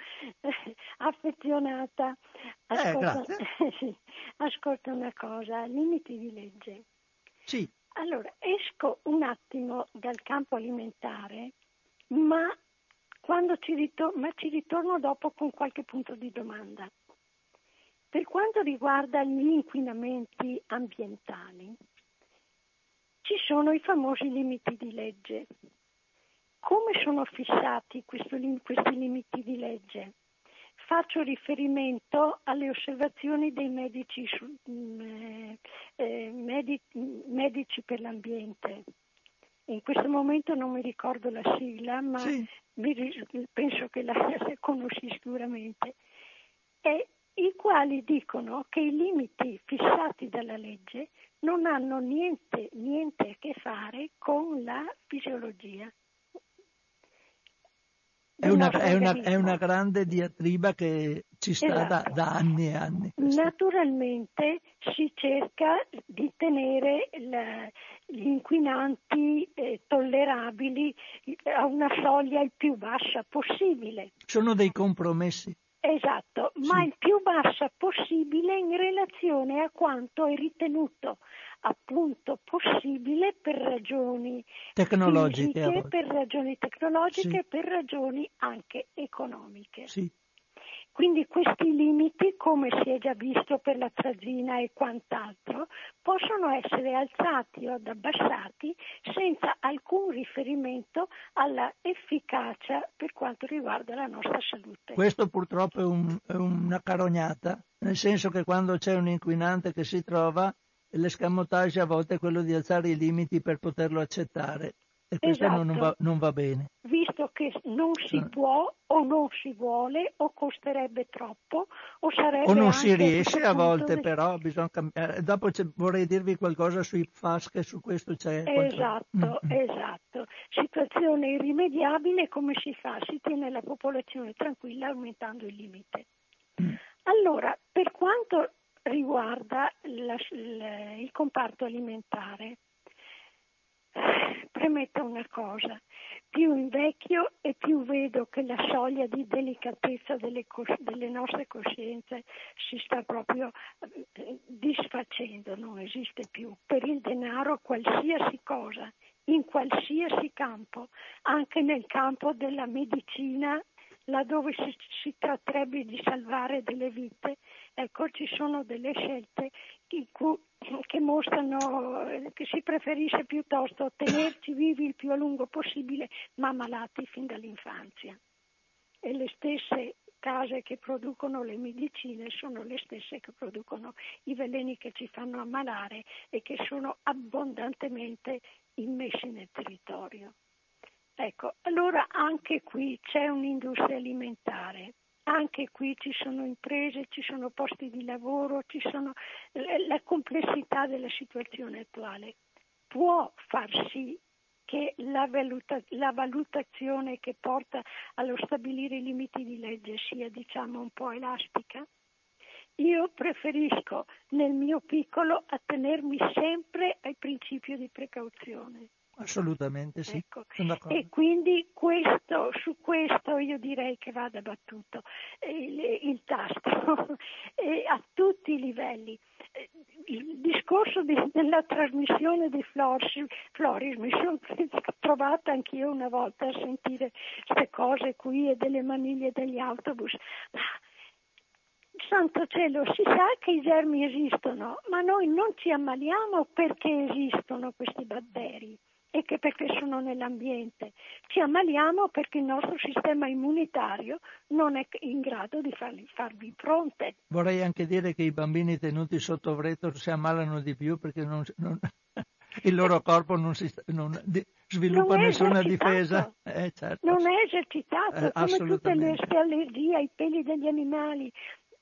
Affezionata. Ascolta, eh, grazie. Sì, ascolta una cosa, limiti di legge. Sì. Allora, esco un attimo dal campo alimentare, ma, quando ci ritor- ma ci ritorno dopo con qualche punto di domanda. Per quanto riguarda gli inquinamenti ambientali, ci sono i famosi limiti di legge. Come sono fissati questi, questi limiti di legge? Faccio riferimento alle osservazioni dei medici, eh, medici, medici per l'ambiente. In questo momento non mi ricordo la sigla, ma sì. penso che la conosci sicuramente. E i quali dicono che i limiti fissati dalla legge non hanno niente, niente a che fare con la fisiologia. È una, è una, è una grande diatriba che ci sta esatto. da, da anni e anni. Questa. Naturalmente si cerca di tenere la, gli inquinanti eh, tollerabili a una soglia il più bassa possibile. Sono dei compromessi. Esatto, ma sì. il più bassa possibile in relazione a quanto è ritenuto appunto possibile per ragioni tecnologiche, fisiche, per ragioni tecnologiche, sì. per ragioni anche economiche. Sì. Quindi questi limiti, come si è già visto per la l'attrazina e quant'altro, possono essere alzati o abbassati senza alcun riferimento alla efficacia per quanto riguarda la nostra salute. Questo purtroppo è, un, è una carognata, nel senso che quando c'è un inquinante che si trova, l'escamotage a volte è quello di alzare i limiti per poterlo accettare. E questo esatto. non, va, non va bene. Visto che non si può o non si vuole o costerebbe troppo o sarebbe o non anche si riesce a volte del... però bisogna cambiare. Dopo vorrei dirvi qualcosa sui P F A S, che su questo c'è esatto, qualcosa. esatto. Situazione irrimediabile, come si fa? Si tiene la popolazione tranquilla aumentando il limite. Mm. Allora, per quanto riguarda la, il, il comparto alimentare. Premetto una cosa, più invecchio e più vedo che la soglia di delicatezza delle, cos- delle nostre coscienze si sta proprio eh, disfacendo, non esiste più. Per il denaro qualsiasi cosa, in qualsiasi campo, anche nel campo della medicina, laddove si, si tratterebbe di salvare delle vite, ecco ci sono delle scelte in cui, che mostrano che si preferisce piuttosto tenerci vivi il più a lungo possibile, ma malati fin dall'infanzia. E le stesse case che producono le medicine sono le stesse che producono i veleni che ci fanno ammalare e che sono abbondantemente immessi nel territorio. Ecco, allora anche qui c'è un'industria alimentare, anche qui ci sono imprese, ci sono posti di lavoro, ci sono la complessità della situazione attuale. Può far sì che la, valuta, la valutazione che porta allo stabilire i limiti di legge sia, diciamo, un po' elastica? Io preferisco nel mio piccolo attenermi sempre al principio di precauzione. Assolutamente sì. Ecco. E quindi questo, su questo io direi che vada battuto il, il tasto e a tutti i livelli. Il discorso di, della trasmissione di Floris, Floris mi sono trovata anch'io una volta a sentire queste cose qui e delle maniglie degli autobus. Santo cielo, si sa che i germi esistono, ma noi non ci ammaliamo perché esistono questi batteri e che perché sono nell'ambiente. Ci ammaliamo perché il nostro sistema immunitario non è in grado di farvi, farvi fronte. Vorrei anche dire che i bambini tenuti sotto retro si ammalano di più perché non, non, il loro corpo non, si, non di, sviluppa non nessuna difesa. Eh, certo. Non è esercitato, eh, come tutte le allergie ai peli degli animali.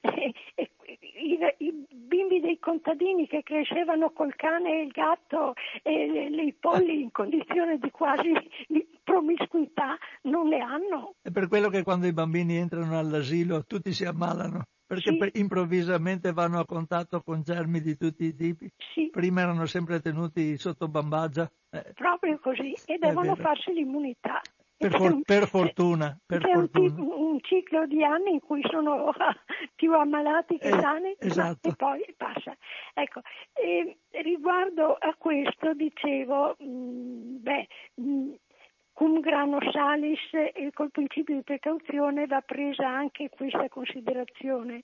E, e, i, i bimbi dei contadini che crescevano col cane e il gatto e le, le, i polli in condizione di quasi di promiscuità non le hanno. È per quello che quando i bambini entrano all'asilo tutti si ammalano, perché sì. per, improvvisamente vanno a contatto con germi di tutti i tipi. Sì. Prima erano sempre tenuti sotto bambagia. Eh, Proprio così, e devono farsi l'immunità. Per, for- per fortuna, per c'è fortuna. Un, un ciclo di anni in cui sono più ammalati che eh, sani, esatto. E poi passa. Ecco, e riguardo a questo dicevo, mh, beh, mh, cum grano salis, eh, col principio di precauzione va presa anche questa considerazione,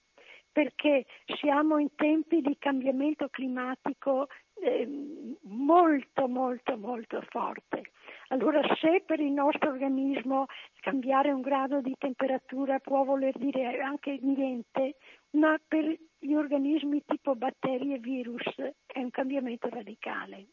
perché siamo in tempi di cambiamento climatico eh, molto, molto, molto forte. Allora, se per il nostro organismo cambiare un grado di temperatura può voler dire anche niente, ma per gli organismi tipo batteri e virus è un cambiamento radicale.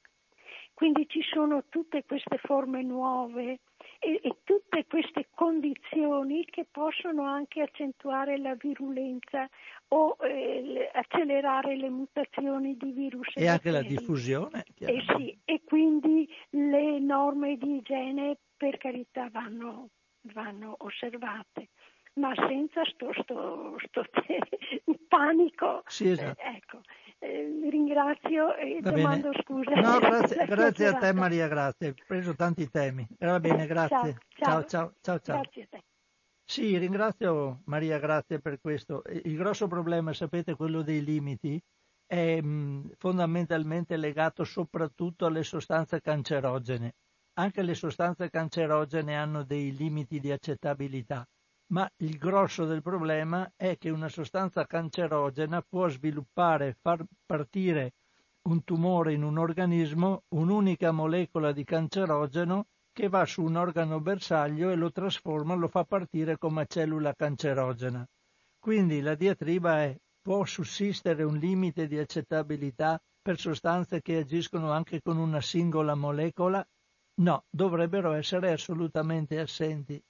Quindi ci sono tutte queste forme nuove e, e tutte queste condizioni che possono anche accentuare la virulenza o eh, accelerare le mutazioni di virus. E, e anche batteri. La diffusione. Eh sì, e quindi le norme di igiene per carità vanno, vanno osservate, ma senza sto, sto, sto panico. Sì, esatto. eh, ecco. Eh, ringrazio e va domando bene. Scusa. No, grazie, grazie a te Maria, grazie. Ho preso tanti temi. Va bene, grazie. Ciao, ciao, ciao, ciao, ciao. Grazie a te. Sì, ringrazio Maria, grazie per questo. Il grosso problema, sapete, quello dei limiti è mh, fondamentalmente legato soprattutto alle sostanze cancerogene. Anche le sostanze cancerogene hanno dei limiti di accettabilità. Ma il grosso del problema è che una sostanza cancerogena può sviluppare, far partire un tumore in un organismo, un'unica molecola di cancerogeno che va su un organo bersaglio e lo trasforma, lo fa partire come cellula cancerogena. Quindi la diatriba è: può sussistere un limite di accettabilità per sostanze che agiscono anche con una singola molecola? No, dovrebbero essere assolutamente assenti.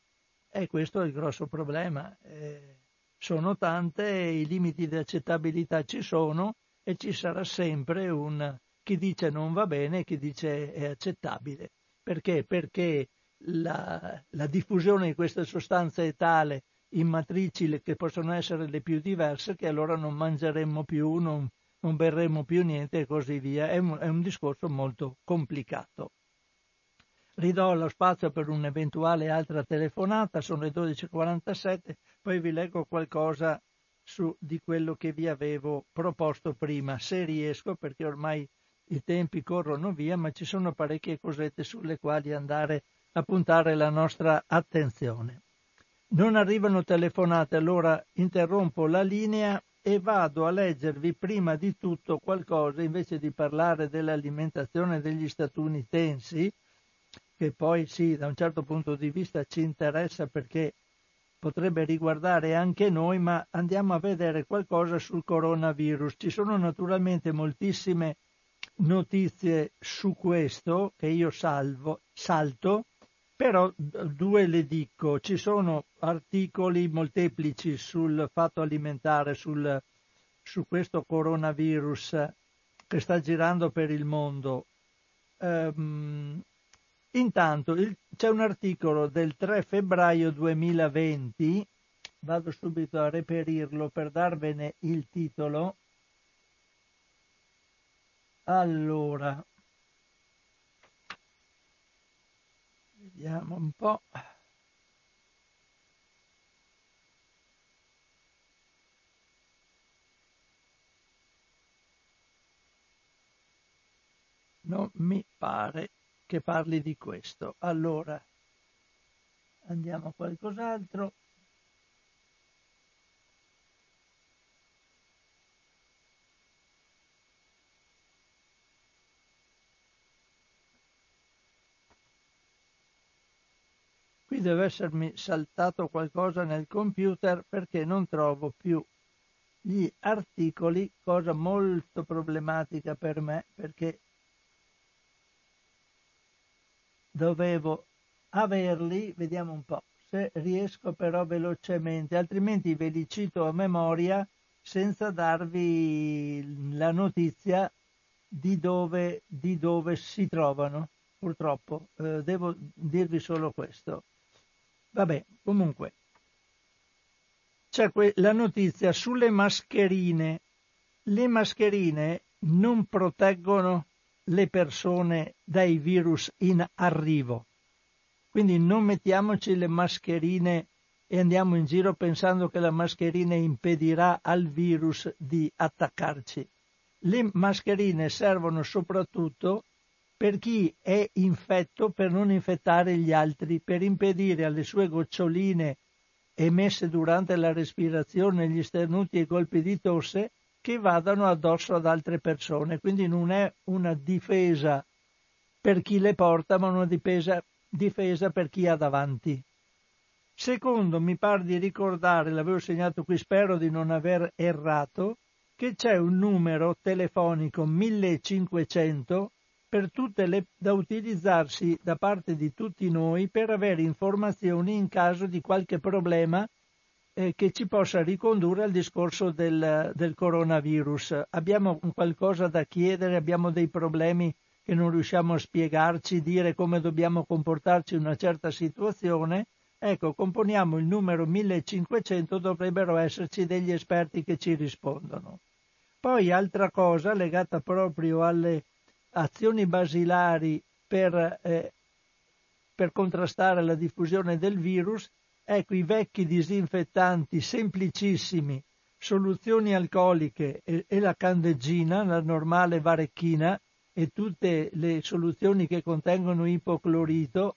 E questo è il grosso problema. Eh, sono tante, i limiti di accettabilità ci sono e ci sarà sempre un chi dice non va bene, chi dice è accettabile. Perché? Perché la, la diffusione di queste sostanze è tale in matrici che possono essere le più diverse che allora non mangeremmo più, non, non berremo più niente e così via, è un, è un discorso molto complicato. Ridò lo spazio per un'eventuale altra telefonata, sono le dodici e quarantasette, poi vi leggo qualcosa su di quello che vi avevo proposto prima, se riesco, perché ormai i tempi corrono via, ma ci sono parecchie cosette sulle quali andare a puntare la nostra attenzione. Non arrivano telefonate, allora interrompo la linea e vado a leggervi prima di tutto qualcosa, invece di parlare dell'alimentazione degli statunitensi, che poi sì, da un certo punto di vista ci interessa perché potrebbe riguardare anche noi, ma andiamo a vedere qualcosa sul coronavirus. Ci sono naturalmente moltissime notizie su questo che io salvo, salto, però due le dico. Ci sono articoli molteplici sul Fatto Alimentare, sul, su questo coronavirus che sta girando per il mondo. Ehm... Intanto il, c'è un articolo del tre febbraio duemilaventi, vado subito a reperirlo per darvene il titolo. Allora, vediamo un po'. Non mi pare che parli di questo. Allora, andiamo a qualcos'altro. Qui deve essermi saltato qualcosa nel computer perché non trovo più gli articoli, cosa molto problematica per me, perché dovevo averli, vediamo un po' se riesco però velocemente, altrimenti ve li cito a memoria senza darvi la notizia di dove, di dove si trovano, purtroppo. Eh, devo dirvi solo questo. Vabbè, comunque, c'è que- la notizia sulle mascherine. Le mascherine non proteggono le persone dai virus in arrivo, quindi non mettiamoci le mascherine e andiamo in giro pensando che la mascherina impedirà al virus di attaccarci. Le mascherine servono soprattutto per chi è infetto, per non infettare gli altri, per impedire alle sue goccioline emesse durante la respirazione, gli starnuti e i colpi di tosse che vadano addosso ad altre persone. Quindi non è una difesa per chi le porta, ma una difesa, difesa per chi ha davanti. Secondo, mi pare di ricordare, l'avevo segnato qui, spero di non aver errato, che c'è un numero telefonico millecinquecento per tutte le, da utilizzarsi da parte di tutti noi per avere informazioni in caso di qualche problema che ci possa ricondurre al discorso del, del coronavirus. Abbiamo qualcosa da chiedere, abbiamo dei problemi che non riusciamo a spiegarci, dire come dobbiamo comportarci in una certa situazione. Ecco, componiamo il numero millecinquecento, dovrebbero esserci degli esperti che ci rispondono. Poi altra cosa legata proprio alle azioni basilari per, eh, per contrastare la diffusione del virus. Ecco, i vecchi disinfettanti semplicissimi, soluzioni alcoliche e, e la candeggina, la normale varecchina, e tutte le soluzioni che contengono ipoclorito,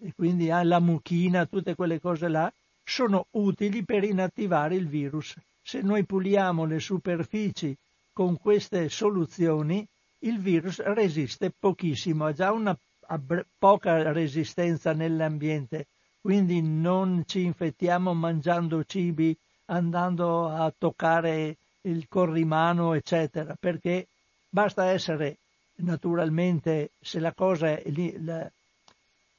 e quindi ah, la mucchina, tutte quelle cose là, sono utili per inattivare il virus. Se noi puliamo le superfici con queste soluzioni, il virus resiste pochissimo, ha già una bre- poca resistenza nell'ambiente. Quindi non ci infettiamo mangiando cibi, andando a toccare il corrimano, eccetera, perché basta essere, naturalmente, se la cosa è,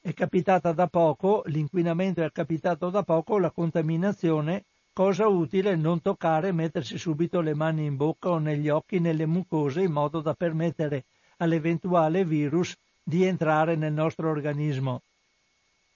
è capitata da poco, l'inquinamento è capitato da poco, la contaminazione, cosa utile non toccare, mettersi subito le mani in bocca o negli occhi, nelle mucose, in modo da permettere all'eventuale virus di entrare nel nostro organismo.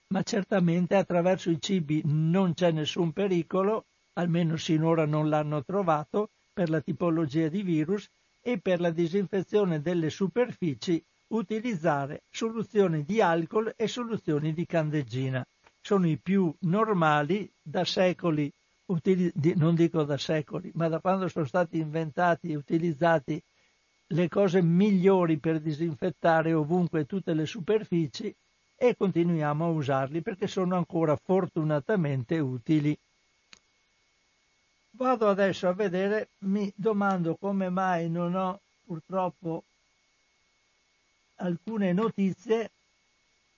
Ma certamente attraverso i cibi non c'è nessun pericolo, almeno sinora non l'hanno trovato, per la tipologia di virus e per la disinfezione delle superfici utilizzare soluzioni di alcol e soluzioni di candeggina. Sono i più normali da secoli, non dico da secoli, ma da quando sono stati inventati e utilizzati le cose migliori per disinfettare ovunque tutte le superfici, e continuiamo a usarli perché sono ancora fortunatamente utili. Vado adesso a vedere, mi domando come mai non ho purtroppo alcune notizie,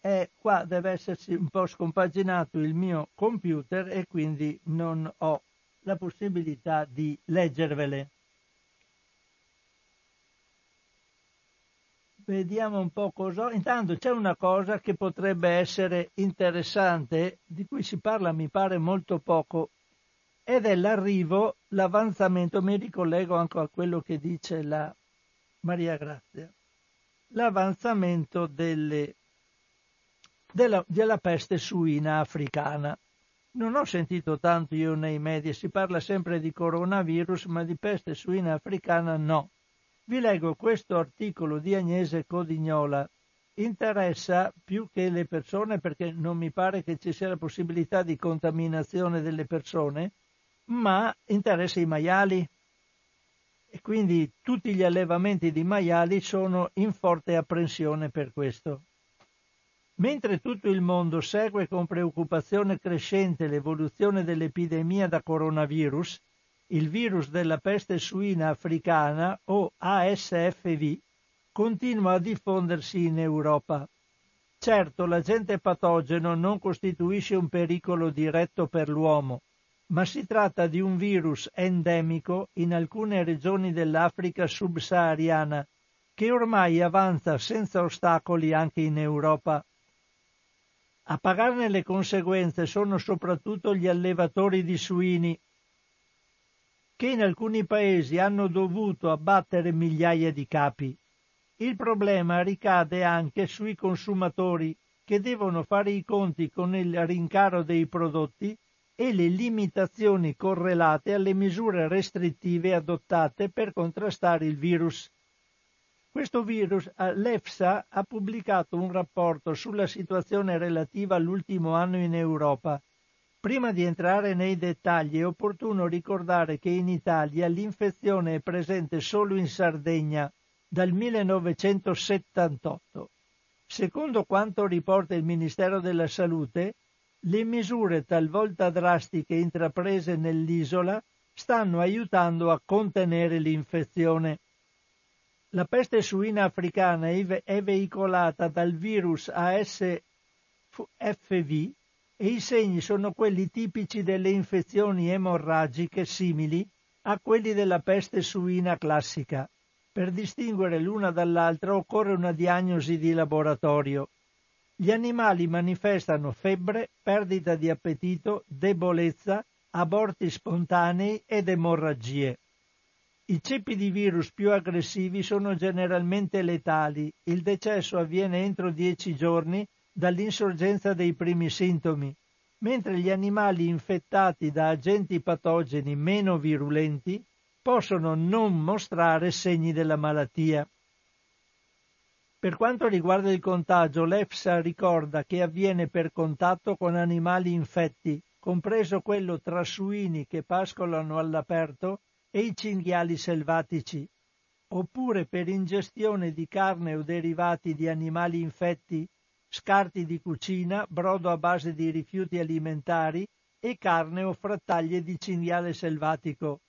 e qua deve essersi un po' scompaginato il mio computer e quindi non ho la possibilità di leggervele. Vediamo un po' cosa. Intanto c'è una cosa che potrebbe essere interessante, di cui si parla mi pare molto poco, ed è l'arrivo, l'avanzamento, mi ricollego anche a quello che dice la Maria Grazia, l'avanzamento delle, della, della peste suina africana. Non ho sentito tanto io nei media, si parla sempre di coronavirus, ma di peste suina africana no. Vi leggo questo articolo di Agnese Codignola, interessa più che le persone perché non mi pare che ci sia la possibilità di contaminazione delle persone, ma interessa i maiali e quindi tutti gli allevamenti di maiali sono in forte apprensione per questo. Mentre tutto il mondo segue con preoccupazione crescente l'evoluzione dell'epidemia da coronavirus, il virus della peste suina africana, o A S F V, continua a diffondersi in Europa. Certo, l'agente patogeno non costituisce un pericolo diretto per l'uomo, ma si tratta di un virus endemico in alcune regioni dell'Africa subsahariana, che ormai avanza senza ostacoli anche in Europa. A pagarne le conseguenze sono soprattutto gli allevatori di suini, che in alcuni paesi hanno dovuto abbattere migliaia di capi. Il problema ricade anche sui consumatori, che devono fare i conti con il rincaro dei prodotti e le limitazioni correlate alle misure restrittive adottate per contrastare il virus. Questo virus, l'EFSA ha pubblicato un rapporto sulla situazione relativa all'ultimo anno in Europa. Prima di entrare nei dettagli è opportuno ricordare che in Italia l'infezione è presente solo in Sardegna dal millenovecentosettantotto. Secondo quanto riporta il Ministero della Salute, le misure talvolta drastiche intraprese nell'isola stanno aiutando a contenere l'infezione. La peste suina africana è veicolata dal virus A S F V, e i segni sono quelli tipici delle infezioni emorragiche simili a quelli della peste suina classica. Per distinguere l'una dall'altra occorre una diagnosi di laboratorio. Gli animali manifestano febbre, perdita di appetito, debolezza, aborti spontanei ed emorragie. I ceppi di virus più aggressivi sono generalmente letali. Il decesso avviene entro dieci giorni dall'insorgenza dei primi sintomi, mentre gli animali infettati da agenti patogeni meno virulenti possono non mostrare segni della malattia. Per quanto riguarda il contagio, l'EFSA ricorda che avviene per contatto con animali infetti, compreso quello tra suini che pascolano all'aperto e i cinghiali selvatici, oppure per ingestione di carne o derivati di animali infetti, scarti di cucina, brodo a base di rifiuti alimentari e carne o frattaglie di cinghiale selvatico.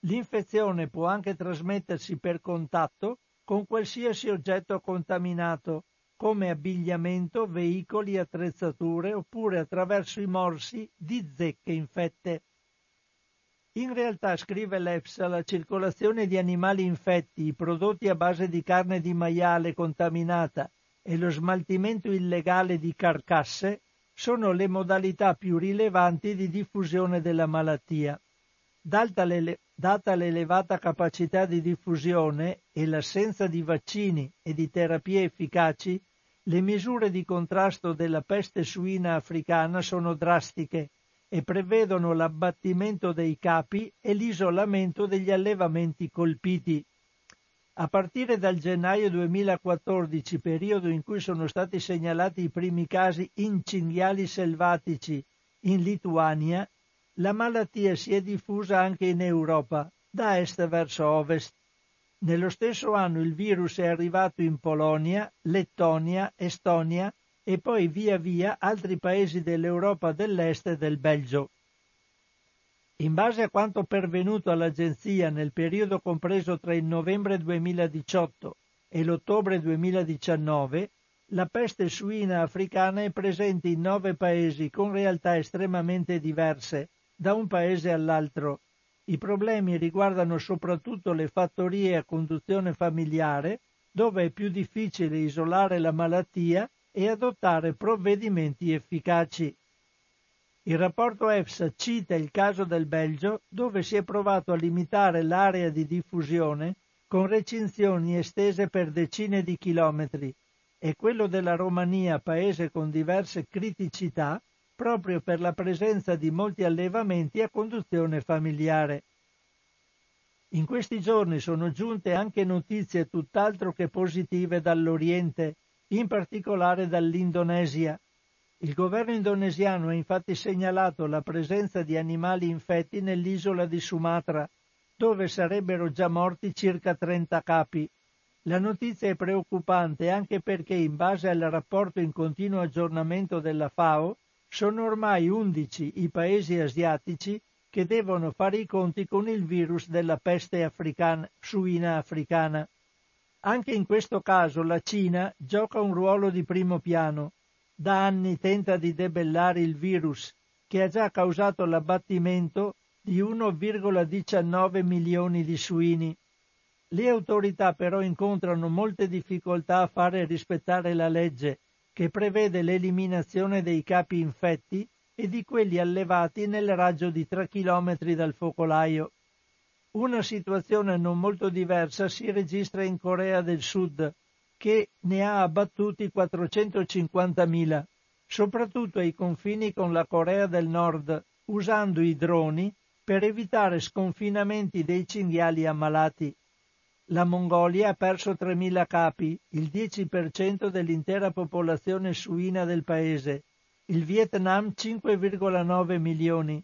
L'infezione può anche trasmettersi per contatto con qualsiasi oggetto contaminato, come abbigliamento, veicoli, attrezzature, oppure attraverso i morsi di zecche infette. In realtà, scrive l'EFSA, la circolazione di animali infetti, i prodotti a base di carne di maiale contaminata e lo smaltimento illegale di carcasse sono le modalità più rilevanti di diffusione della malattia. Data l'ele- data l'elevata capacità di diffusione e l'assenza di vaccini e di terapie efficaci, le misure di contrasto della peste suina africana sono drastiche e prevedono l'abbattimento dei capi e l'isolamento degli allevamenti colpiti. A partire dal gennaio duemilaquattordici, periodo in cui sono stati segnalati i primi casi in cinghiali selvatici in Lituania, la malattia si è diffusa anche in Europa, da est verso ovest. Nello stesso anno il virus è arrivato in Polonia, Lettonia, Estonia e poi via via altri paesi dell'Europa dell'Est e del Belgio. In base a quanto pervenuto all'agenzia nel periodo compreso tra il novembre duemiladiciotto e l'ottobre duemiladiciannove, la peste suina africana è presente in nove paesi con realtà estremamente diverse da un paese all'altro. I problemi riguardano soprattutto le fattorie a conduzione familiare, dove è più difficile isolare la malattia e adottare provvedimenti efficaci. Il rapporto EFSA cita il caso del Belgio, dove si è provato a limitare l'area di diffusione con recinzioni estese per decine di chilometri, e quello della Romania, paese con diverse criticità, proprio per la presenza di molti allevamenti a conduzione familiare. In questi giorni sono giunte anche notizie tutt'altro che positive dall'Oriente, in particolare dall'Indonesia. Il governo indonesiano ha infatti segnalato la presenza di animali infetti nell'isola di Sumatra, dove sarebbero già morti circa trenta capi. La notizia è preoccupante anche perché, in base al rapporto in continuo aggiornamento della FAO, sono ormai undici i paesi asiatici che devono fare i conti con il virus della peste africana, suina africana. Anche in questo caso la Cina gioca un ruolo di primo piano. Da anni tenta di debellare il virus, che ha già causato l'abbattimento di uno virgola diciannove milioni di suini. Le autorità però incontrano molte difficoltà a fare rispettare la legge, che prevede l'eliminazione dei capi infetti e di quelli allevati nel raggio di tre chilometri dal focolaio. Una situazione non molto diversa si registra in Corea del Sud, che ne ha abbattuti quattrocentocinquantamila, soprattutto ai confini con la Corea del Nord, usando i droni per evitare sconfinamenti dei cinghiali ammalati. La Mongolia ha perso tremila capi, il dieci per cento dell'intera popolazione suina del paese, il Vietnam cinque virgola nove milioni.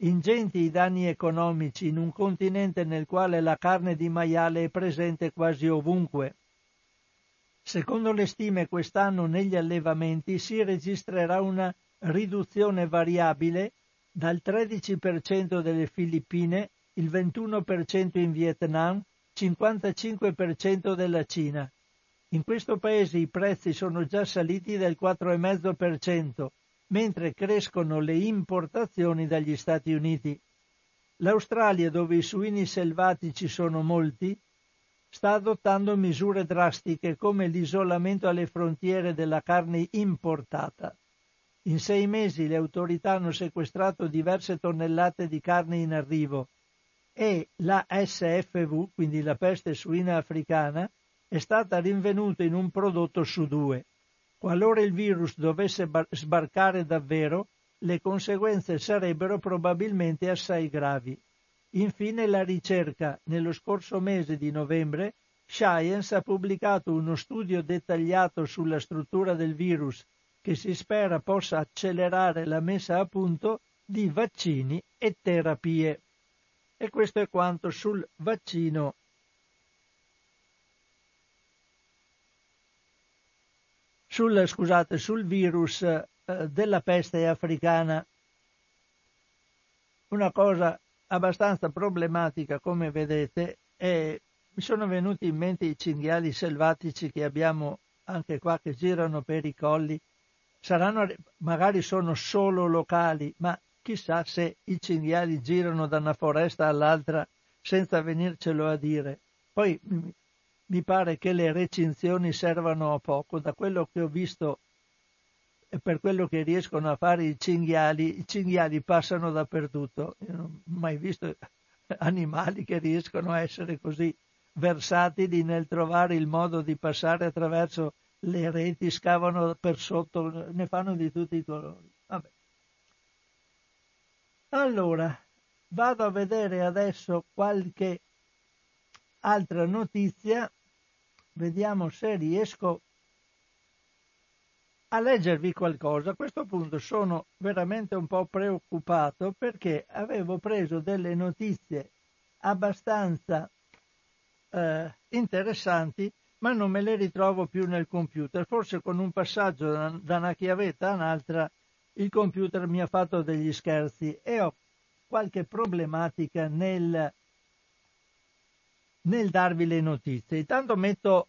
Ingenti i danni economici in un continente nel quale la carne di maiale è presente quasi ovunque. Secondo le stime, quest'anno negli allevamenti si registrerà una riduzione variabile dal tredici per cento delle Filippine, il ventuno per cento in Vietnam, cinquantacinque per cento della Cina. In questo paese i prezzi sono già saliti del quattro virgola cinque per cento, mentre crescono le importazioni dagli Stati Uniti. L'Australia, dove i suini selvatici sono molti, sta adottando misure drastiche come l'isolamento alle frontiere della carne importata. In sei mesi le autorità hanno sequestrato diverse tonnellate di carne in arrivo, e la A S F V, quindi la peste suina africana, è stata rinvenuta in un prodotto su due. Qualora il virus dovesse bar- sbarcare davvero, le conseguenze sarebbero probabilmente assai gravi. Infine la ricerca. Nello scorso mese di novembre, Science ha pubblicato uno studio dettagliato sulla struttura del virus, che si spera possa accelerare la messa a punto di vaccini e terapie. E questo è quanto sul vaccino. Sul, scusate, sul virus eh, della peste africana. Una cosa abbastanza problematica, come vedete, è, mi sono venuti in mente i cinghiali selvatici che abbiamo anche qua, che girano per i colli. Saranno, magari sono solo locali, ma chissà se i cinghiali girano da una foresta all'altra senza venircelo a dire. Poi mi pare che le recinzioni servano a poco. Da quello che ho visto e per quello che riescono a fare i cinghiali, i cinghiali passano dappertutto. Io non ho mai visto animali che riescono a essere così versatili nel trovare il modo di passare attraverso le reti, scavano per sotto, ne fanno di tutti i colori. Vabbè. Allora, vado a vedere adesso qualche altra notizia, vediamo se riesco a leggervi qualcosa. A questo punto sono veramente un po' preoccupato perché avevo preso delle notizie abbastanza eh, interessanti, ma non me le ritrovo più nel computer. Forse con un passaggio da, da una chiavetta a un'altra il computer mi ha fatto degli scherzi e ho qualche problematica nel, nel darvi le notizie. Intanto metto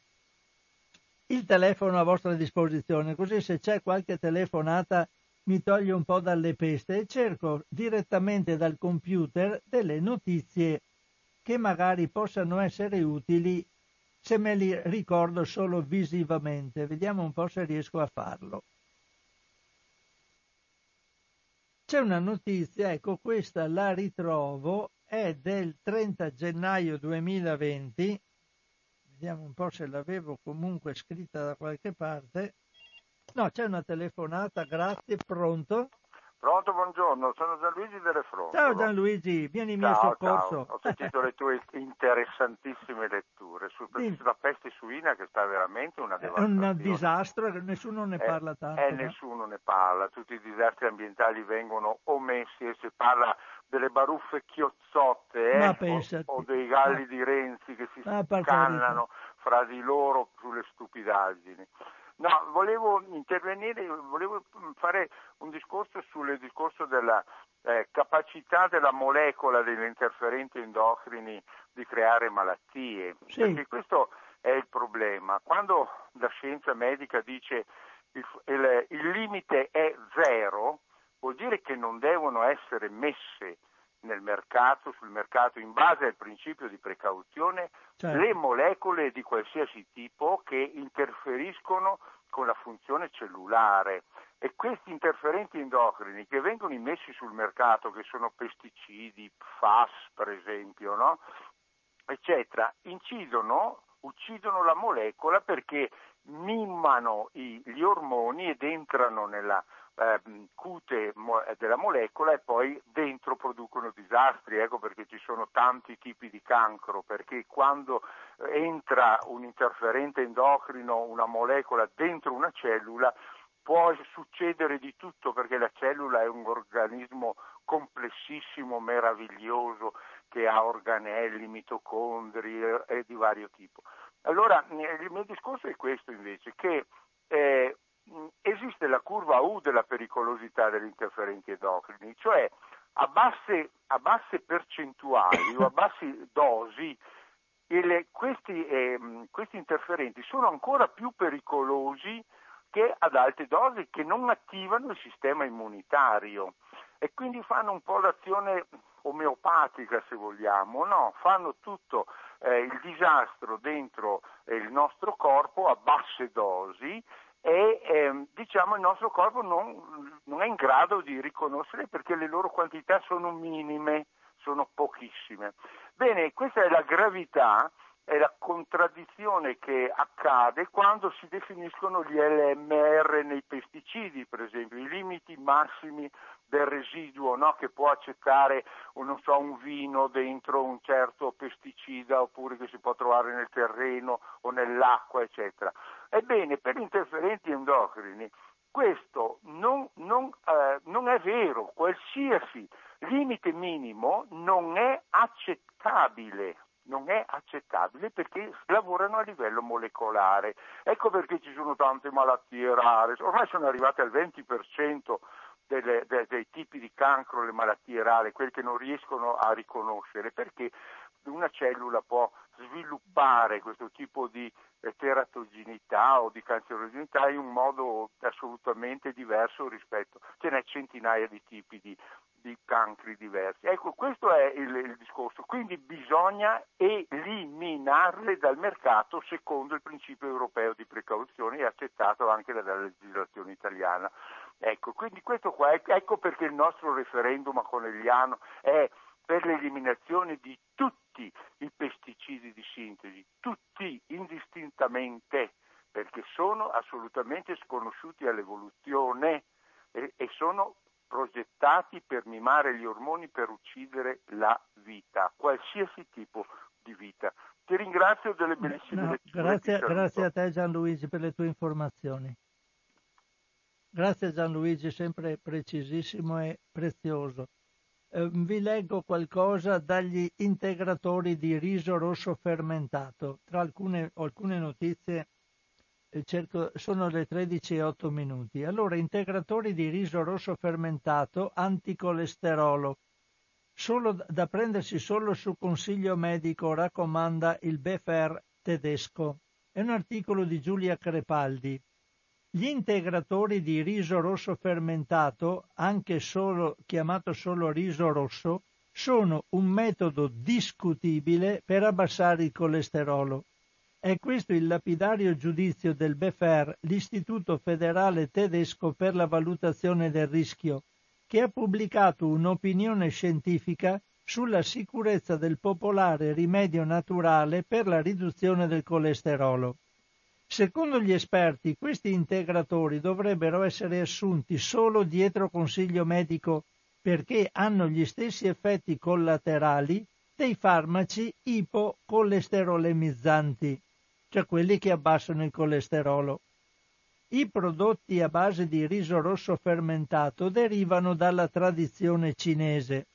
il telefono a vostra disposizione, così se c'è qualche telefonata mi toglio un po' dalle peste e cerco direttamente dal computer delle notizie che magari possano essere utili se me li ricordo solo visivamente. Vediamo un po' se riesco a farlo. C'è una notizia, ecco questa la ritrovo, è del trenta gennaio duemilaventi, vediamo un po' se l'avevo comunque scritta da qualche parte. No, c'è una telefonata, grazie, pronto? Pronto, buongiorno, sono Gianluigi delle Fronte. Ciao Gianluigi, vieni in mio soccorso. Ciao. Ho sentito le tue interessantissime letture sulla peste suina, che sta veramente una devastazione. È un disastro, nessuno ne parla tanto. Eh, eh, nessuno ne parla, tutti i disastri ambientali vengono omessi e si parla delle baruffe chiozzotte eh, o, o dei galli di Renzi che si scannano fra di loro sulle stupidaggini. No, volevo intervenire, volevo fare un discorso sul discorso della eh, capacità della molecola degli interferenti endocrini di creare malattie, sì. Perché questo è il problema. Quando la scienza medica dice il, il, il limite è zero, vuol dire che non devono essere messe nel mercato, sul mercato, in base al principio di precauzione, cioè le molecole di qualsiasi tipo che interferiscono con la funzione cellulare, e questi interferenti endocrini che vengono immessi sul mercato, che sono pesticidi, P F A S per esempio, no? eccetera, incidono, uccidono la molecola perché mimano i, gli ormoni ed entrano nella cute della molecola e poi dentro producono disastri. Ecco perché ci sono tanti tipi di cancro, perché quando entra un interferente endocrino, una molecola dentro una cellula, può succedere di tutto, perché la cellula è un organismo complessissimo, meraviglioso, che ha organelli, mitocondri e di vario tipo. Allora il mio discorso è questo invece, che eh, esiste la curva U della pericolosità degli interferenti endocrini, cioè a basse, a basse percentuali o a basse dosi il, questi, eh, questi interferenti sono ancora più pericolosi che ad alte dosi, che non attivano il sistema immunitario e quindi fanno un po' l'azione omeopatica, se vogliamo, no? Fanno tutto eh, il disastro dentro eh, il nostro corpo a basse dosi. E ehm, diciamo il nostro corpo non, non è in grado di riconoscere, perché le loro quantità sono minime, sono pochissime. Bene, questa è la gravità, è la contraddizione che accade quando si definiscono gli L M R nei pesticidi, per esempio, i limiti massimi del residuo, no? Che può accettare non so, un vino dentro un certo pesticida, oppure che si può trovare nel terreno o nell'acqua, eccetera. Ebbene, per gli interferenti endocrini questo non, non, eh, non è vero, qualsiasi limite minimo non è accettabile. Non è accettabile perché lavorano a livello molecolare. Ecco perché ci sono tante malattie rare. Ormai sono arrivate al venti per cento delle, de, dei tipi di cancro, le malattie rare, quelle che non riescono a riconoscere, perché una cellula può sviluppare questo tipo di teratogenità o di cancerogenità in un modo assolutamente diverso rispetto, ce n'è centinaia di tipi di, di cancri diversi. Ecco, questo è il, il discorso, quindi bisogna eliminarle dal mercato secondo il principio europeo di precauzione, accettato anche dalla legislazione italiana. Ecco, quindi questo qua è, ecco perché il nostro referendum conegliano è per l'eliminazione di tutti i pesticidi di sintesi, tutti indistintamente, perché sono assolutamente sconosciuti all'evoluzione e, e sono progettati per mimare gli ormoni per uccidere la vita, qualsiasi tipo di vita. Ti ringrazio delle bellissime no, letture. Grazie, grazie a te Gianluigi per le tue informazioni. Grazie Gianluigi, sempre precisissimo e prezioso. Eh, vi leggo qualcosa dagli integratori di riso rosso fermentato. Tra alcune, alcune notizie eh, cerco, sono le tredici e otto minuti. Allora, integratori di riso rosso fermentato anticolesterolo. Solo da prendersi solo su consiglio medico, raccomanda il B F R tedesco. È un articolo di Giulia Crepaldi. Gli integratori di riso rosso fermentato, anche solo, chiamato solo riso rosso, sono un metodo discutibile per abbassare il colesterolo. È questo il lapidario giudizio del B F R, l'Istituto Federale Tedesco per la Valutazione del Rischio, che ha pubblicato un'opinione scientifica sulla sicurezza del popolare rimedio naturale per la riduzione del colesterolo. Secondo gli esperti, questi integratori dovrebbero essere assunti solo dietro consiglio medico perché hanno gli stessi effetti collaterali dei farmaci ipocolesterolemizzanti, cioè quelli che abbassano il colesterolo. I prodotti a base di riso rosso fermentato derivano dalla tradizione cinese.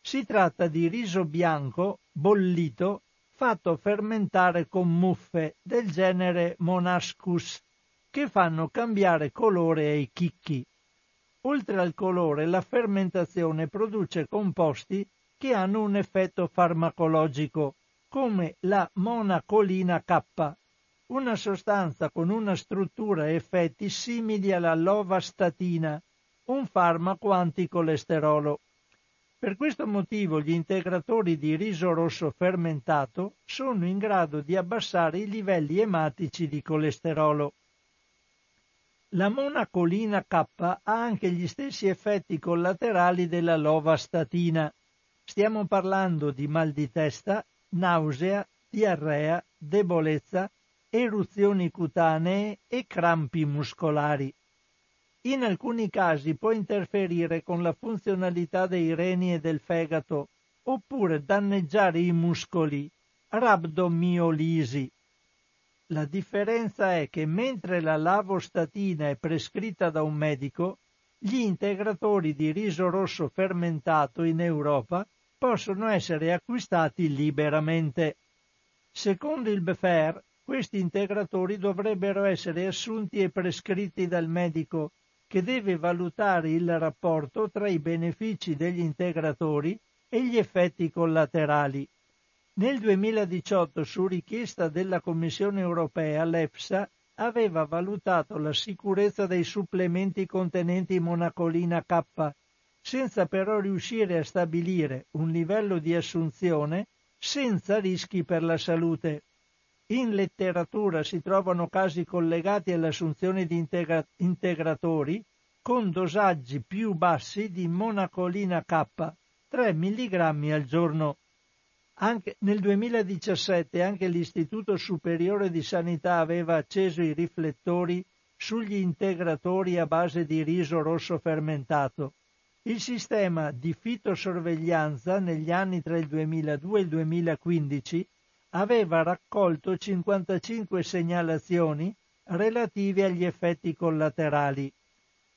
Si tratta di riso bianco, bollito, fatto fermentare con muffe del genere monascus, che fanno cambiare colore ai chicchi. Oltre al colore, la fermentazione produce composti che hanno un effetto farmacologico, come la monacolina K, una sostanza con una struttura e effetti simili alla lovastatina, un farmaco anticolesterolo. Per questo motivo gli integratori di riso rosso fermentato sono in grado di abbassare i livelli ematici di colesterolo. La monacolina K ha anche gli stessi effetti collaterali della lovastatina. Stiamo parlando di mal di testa, nausea, diarrea, debolezza, eruzioni cutanee e crampi muscolari. In alcuni casi può interferire con la funzionalità dei reni e del fegato, oppure danneggiare i muscoli, rabdomiolisi. La differenza è che mentre la lavostatina è prescritta da un medico, gli integratori di riso rosso fermentato in Europa possono essere acquistati liberamente. Secondo il B F R, questi integratori dovrebbero essere assunti e prescritti dal medico, che deve valutare il rapporto tra i benefici degli integratori e gli effetti collaterali. Nel duemiladiciotto, su richiesta della Commissione europea, l'EFSA aveva valutato la sicurezza dei supplementi contenenti monacolina K, senza però riuscire a stabilire un livello di assunzione senza rischi per la salute. In letteratura si trovano casi collegati all'assunzione di integra- integratori con dosaggi più bassi di monacolina K, tre milligrammi al giorno. Anche nel duemiladiciassette anche l'Istituto Superiore di Sanità aveva acceso i riflettori sugli integratori a base di riso rosso fermentato. Il sistema di fitosorveglianza negli anni tra il duemiladue e il duemilaquindici aveva raccolto cinquantacinque segnalazioni relative agli effetti collaterali.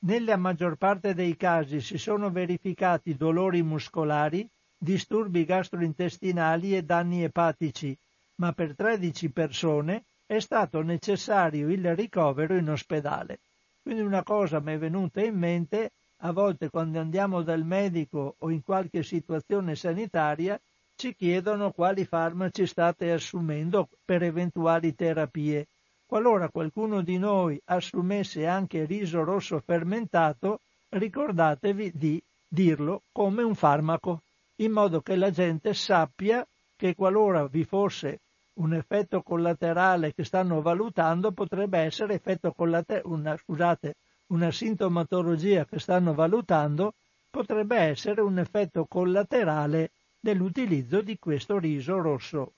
Nella maggior parte dei casi si sono verificati dolori muscolari, disturbi gastrointestinali e danni epatici, ma per tredici persone è stato necessario il ricovero in ospedale. Quindi una cosa mi è venuta in mente: a volte quando andiamo dal medico o in qualche situazione sanitaria ci chiedono quali farmaci state assumendo per eventuali terapie. Qualora qualcuno di noi assumesse anche riso rosso fermentato, ricordatevi di dirlo come un farmaco, in modo che la gente sappia che qualora vi fosse un effetto collaterale che stanno valutando, potrebbe essere effetto collater- una, scusate, una sintomatologia che stanno valutando, potrebbe essere un effetto collaterale dell'utilizzo di questo riso rosso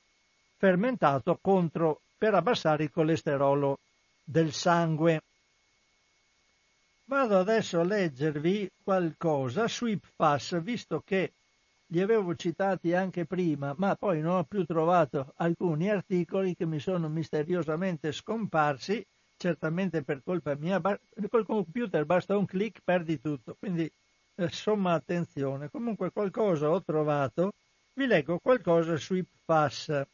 fermentato contro, per abbassare il colesterolo del sangue. Vado adesso a leggervi qualcosa sui P F A S, visto che li avevo citati anche prima, ma poi non ho più trovato alcuni articoli che mi sono misteriosamente scomparsi, certamente per colpa mia. Col computer basta un click, perdi tutto, quindi eh, somma attenzione. Comunque qualcosa ho trovato, vi leggo qualcosa sui P F A S.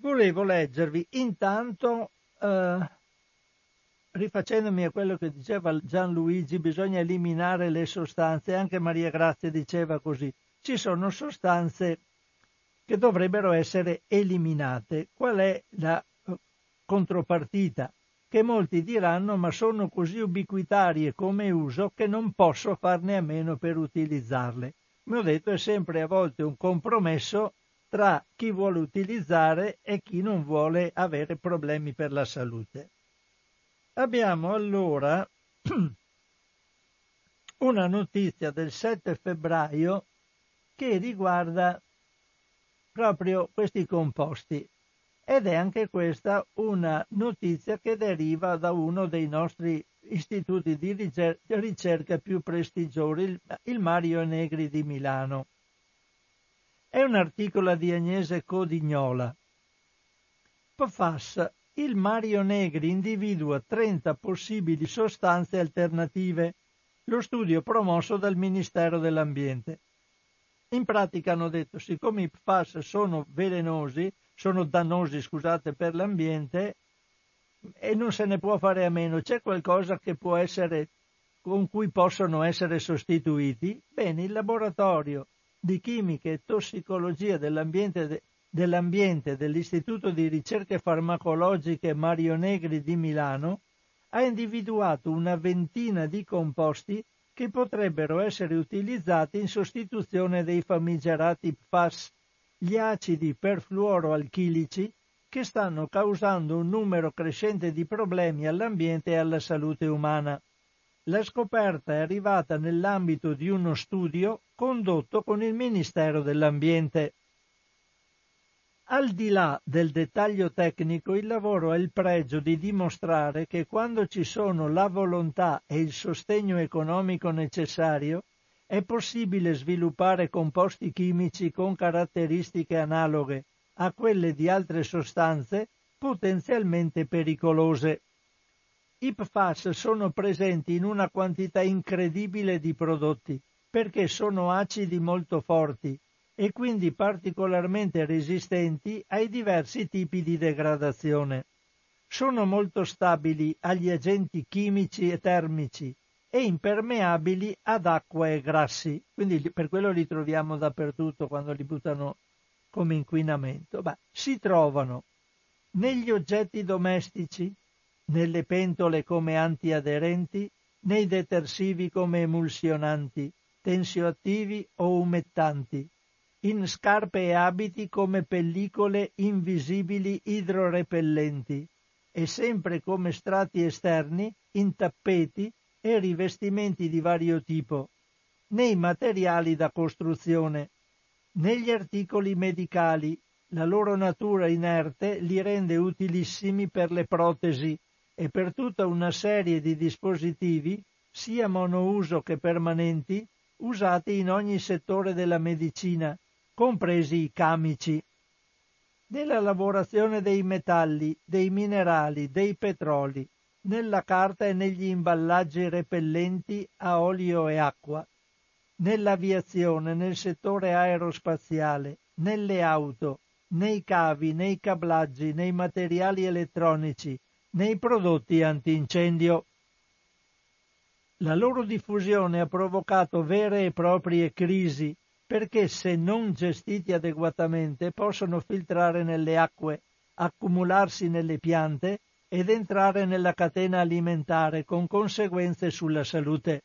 Volevo leggervi intanto, eh, rifacendomi a quello che diceva Gianluigi, bisogna eliminare le sostanze, anche Maria Grazia diceva così, ci sono sostanze che dovrebbero essere eliminate. Qual è la contropartita? Che molti diranno, ma sono così ubiquitarie come uso che non posso farne a meno per utilizzarle. Come ho detto, è sempre a volte un compromesso tra chi vuole utilizzare e chi non vuole avere problemi per la salute. Abbiamo allora una notizia del sette febbraio che riguarda proprio questi composti, ed è anche questa una notizia che deriva da uno dei nostri istituti di ricerca più prestigiosi, il Mario Negri di Milano. È un articolo di Agnese Codignola. P F A S. Il Mario Negri individua trenta possibili sostanze alternative, lo studio promosso dal Ministero dell'Ambiente. In pratica hanno detto, siccome i P F A S sono velenosi, sono dannosi, scusate, per l'ambiente, e non se ne può fare a meno, c'è qualcosa che può essere, con cui possono essere sostituiti? Bene, il laboratorio di chimica e tossicologia dell'ambiente de- dell'ambiente dell'Istituto di Ricerche Farmacologiche Mario Negri di Milano ha individuato una ventina di composti che potrebbero essere utilizzati in sostituzione dei famigerati P F A S, gli acidi perfluoroalchilici che stanno causando un numero crescente di problemi all'ambiente e alla salute umana. La scoperta è arrivata nell'ambito di uno studio condotto con il Ministero dell'Ambiente. Al di là del dettaglio tecnico, il lavoro ha il pregio di dimostrare che quando ci sono la volontà e il sostegno economico necessario, è possibile sviluppare composti chimici con caratteristiche analoghe a quelle di altre sostanze potenzialmente pericolose. I P F A S sono presenti in una quantità incredibile di prodotti perché sono acidi molto forti e quindi particolarmente resistenti ai diversi tipi di degradazione. Sono molto stabili agli agenti chimici e termici e impermeabili ad acqua e grassi. Quindi per quello li troviamo dappertutto quando li buttano come inquinamento. Beh, si trovano negli oggetti domestici, nelle pentole come antiaderenti, nei detersivi come emulsionanti, tensioattivi o umettanti, in scarpe e abiti come pellicole invisibili idrorepellenti e sempre come strati esterni in tappeti e rivestimenti di vario tipo, nei materiali da costruzione, negli articoli medicali. La loro natura inerte li rende utilissimi per le protesi e per tutta una serie di dispositivi, sia monouso che permanenti, usati in ogni settore della medicina, compresi i chimici, nella lavorazione dei metalli, dei minerali, dei petroli, nella carta e negli imballaggi repellenti a olio e acqua, nell'aviazione, nel settore aerospaziale, nelle auto, nei cavi, nei cablaggi, nei materiali elettronici, nei prodotti antincendio. La loro diffusione ha provocato vere e proprie crisi, perché se non gestiti adeguatamente possono filtrare nelle acque, accumularsi nelle piante ed entrare nella catena alimentare con conseguenze sulla salute.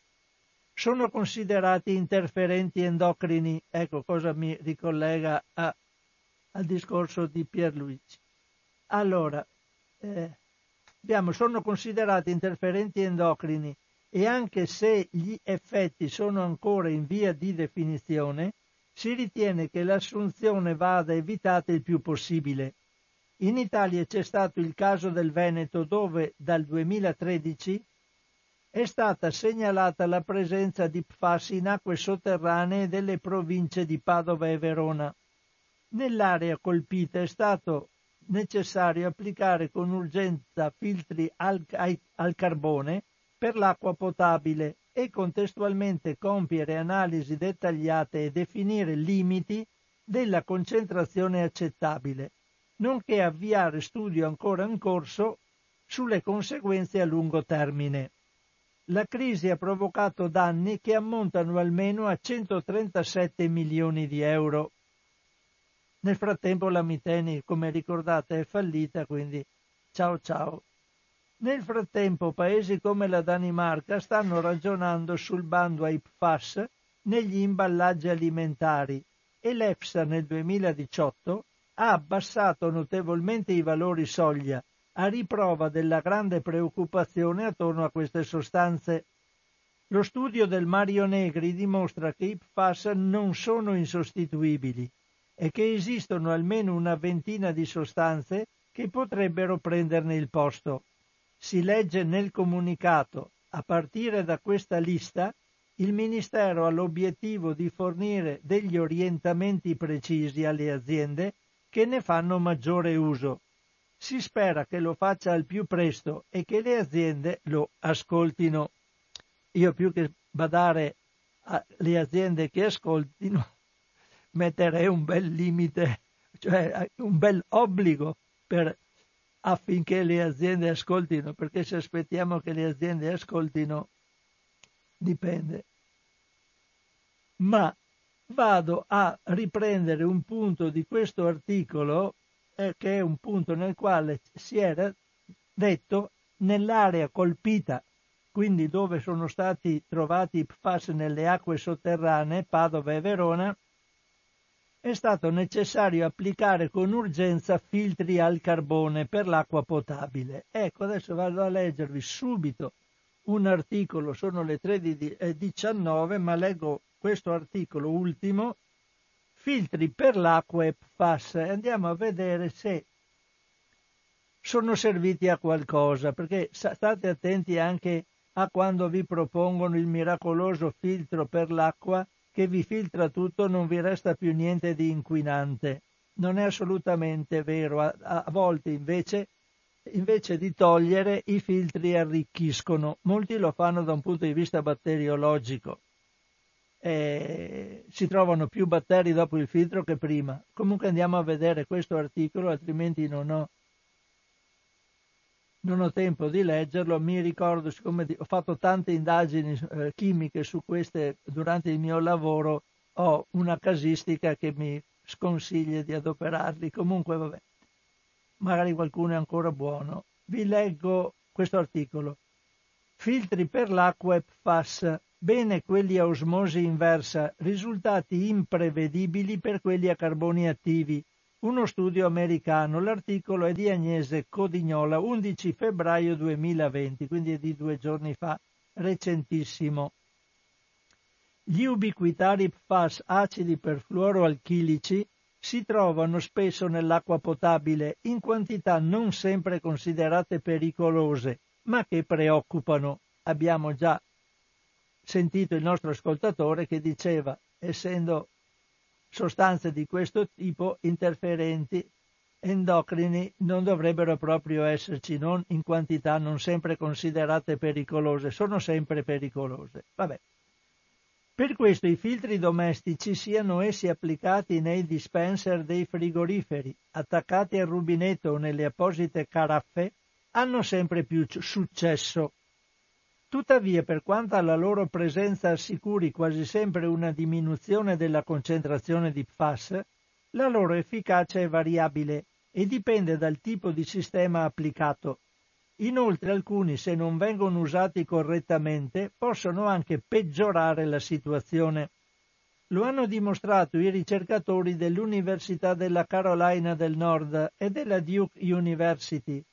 Sono considerati interferenti endocrini, ecco cosa mi ricollega a, al discorso di Pierluigi. Allora, eh, abbiamo, sono considerati interferenti endocrini, e anche se gli effetti sono ancora in via di definizione, si ritiene che l'assunzione vada evitata il più possibile. In Italia c'è stato il caso del Veneto, dove dal duemilatredici è stata segnalata la presenza di P F A S in acque sotterranee delle province di Padova e Verona. Nell'area colpita è stato necessario applicare con urgenza filtri al, al carbone per l'acqua potabile e contestualmente compiere analisi dettagliate e definire limiti della concentrazione accettabile, nonché avviare studio ancora in corso sulle conseguenze a lungo termine. La crisi ha provocato danni che ammontano almeno a centotrentasette milioni di euro. Nel frattempo la Miteni, come ricordate, è fallita, quindi ciao ciao. Nel frattempo paesi come la Danimarca stanno ragionando sul bando ai P F A S negli imballaggi alimentari e l'EFSA nel duemiladiciotto ha abbassato notevolmente i valori soglia, a riprova della grande preoccupazione attorno a queste sostanze. Lo studio del Mario Negri dimostra che i P F A S non sono insostituibili e che esistono almeno una ventina di sostanze che potrebbero prenderne il posto. Si legge nel comunicato: a partire da questa lista il Ministero ha l'obiettivo di fornire degli orientamenti precisi alle aziende che ne fanno maggiore uso. Si spera che lo faccia al più presto e che le aziende lo ascoltino. Io, più che badare alle aziende che ascoltino, metterei un bel limite, cioè un bel obbligo per, affinché le aziende ascoltino, perché se aspettiamo che le aziende ascoltino, dipende. Ma vado a riprendere un punto di questo articolo, che è un punto nel quale si era detto: nell'area colpita, quindi dove sono stati trovati i P F A S nelle acque sotterranee, Padova e Verona, è stato necessario applicare con urgenza filtri al carbone per l'acqua potabile. Ecco, adesso vado a leggervi subito un articolo, sono le tredici e diciannove, ma leggo questo articolo ultimo. Filtri per l'acqua e P F A S, e andiamo a vedere se sono serviti a qualcosa, perché state attenti anche a quando vi propongono il miracoloso filtro per l'acqua che vi filtra tutto, non vi resta più niente di inquinante. Non è assolutamente vero. A, a volte invece, invece di togliere, i filtri arricchiscono. Molti lo fanno da un punto di vista batteriologico. Eh, si trovano più batteri dopo il filtro che prima. Comunque andiamo a vedere questo articolo, altrimenti non ho, non ho tempo di leggerlo. Mi ricordo, siccome ho fatto tante indagini eh, chimiche su queste durante il mio lavoro, ho una casistica che mi sconsiglia di adoperarli. Comunque vabbè, magari qualcuno è ancora buono. Vi leggo questo articolo. Filtri per l'acqua e P F A S. Bene quelli a osmosi inversa, risultati imprevedibili per quelli a carboni attivi. Uno studio americano, l'articolo è di Agnese Codignola, undici febbraio duemilaventi, quindi è di due giorni fa, recentissimo. Gli ubiquitari P F A S, acidi perfluoroalchilici, si trovano spesso nell'acqua potabile in quantità non sempre considerate pericolose, ma che preoccupano. Abbiamo già sentito il nostro ascoltatore che diceva, essendo sostanze di questo tipo interferenti endocrini, non dovrebbero proprio esserci, non in quantità non sempre considerate pericolose, sono sempre pericolose. Vabbè. Per questo i filtri domestici, siano essi applicati nei dispenser dei frigoriferi, attaccati al rubinetto o nelle apposite caraffe, hanno sempre più successo. Tuttavia, per quanto la loro presenza assicuri quasi sempre una diminuzione della concentrazione di P F A S, la loro efficacia è variabile e dipende dal tipo di sistema applicato. Inoltre alcuni, se non vengono usati correttamente, possono anche peggiorare la situazione. Lo hanno dimostrato i ricercatori dell'Università della Carolina del Nord e della Duke University,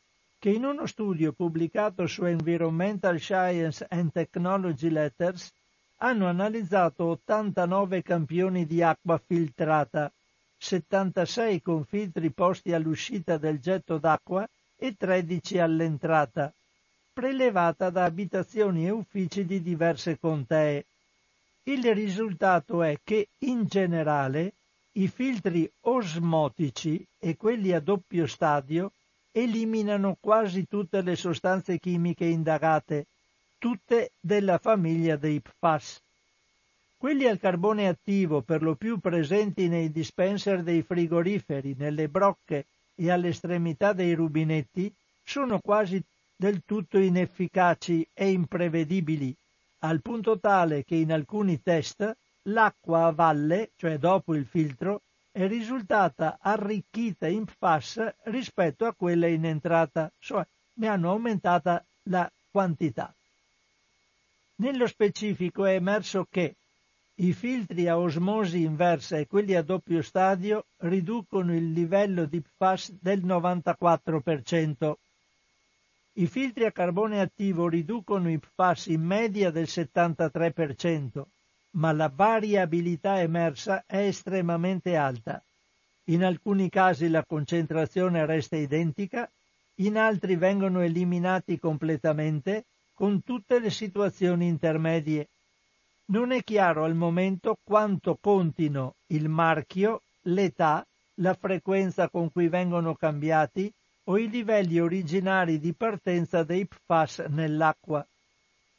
che in uno studio pubblicato su Environmental Science and Technology Letters hanno analizzato ottantanove campioni di acqua filtrata, settantasei con filtri posti all'uscita del getto d'acqua e tredici all'entrata. prelevata da abitazioni e uffici di diverse contee. Il risultato è che, in generale, i filtri osmotici e quelli a doppio stadio eliminano quasi tutte le sostanze chimiche indagate, tutte della famiglia dei P F A S. Quelli al carbone attivo, per lo più presenti nei dispenser dei frigoriferi, nelle brocche e all'estremità dei rubinetti, sono quasi del tutto inefficaci e imprevedibili, al punto tale che in alcuni test l'acqua a valle, cioè dopo il filtro, è risultata arricchita in P F A S rispetto a quella in entrata, cioè ne hanno aumentata la quantità. Nello specifico è emerso che i filtri a osmosi inversa e quelli a doppio stadio riducono il livello di P F A S del novantaquattro per cento. I filtri a carbone attivo riducono i P F A S in media del settantatré per cento. Ma la variabilità emersa è estremamente alta. In alcuni casi la concentrazione resta identica, in altri vengono eliminati completamente, con tutte le situazioni intermedie. Non è chiaro al momento quanto contino il marchio, l'età, la frequenza con cui vengono cambiati o i livelli originari di partenza dei P F A S nell'acqua.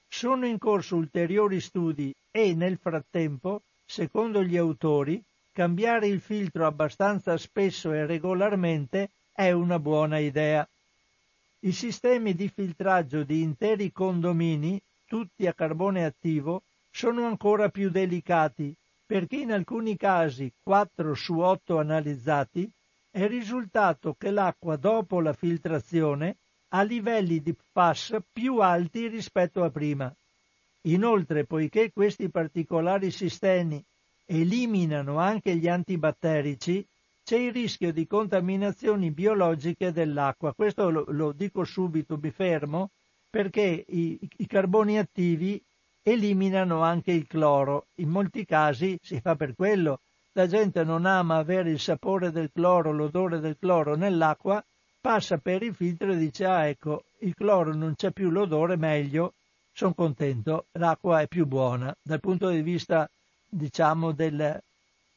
Sono in corso ulteriori studi e, nel frattempo, secondo gli autori, cambiare il filtro abbastanza spesso e regolarmente è una buona idea. I sistemi di filtraggio di interi condomini, tutti a carbone attivo, sono ancora più delicati, perché in alcuni casi, quattro su otto analizzati, è risultato che l'acqua dopo la filtrazione a livelli di P F A S più alti rispetto a prima. Inoltre, poiché questi particolari sistemi eliminano anche gli antibatterici, c'è il rischio di contaminazioni biologiche dell'acqua. Questo lo, lo dico subito, mi fermo, perché i, i carboni attivi eliminano anche il cloro. In molti casi si fa per quello. La gente non ama avere il sapore del cloro, l'odore del cloro nell'acqua, passa per il filtro e dice: ah, ecco, il cloro non c'è più, l'odore meglio, sono contento, l'acqua è più buona dal punto di vista, diciamo, del,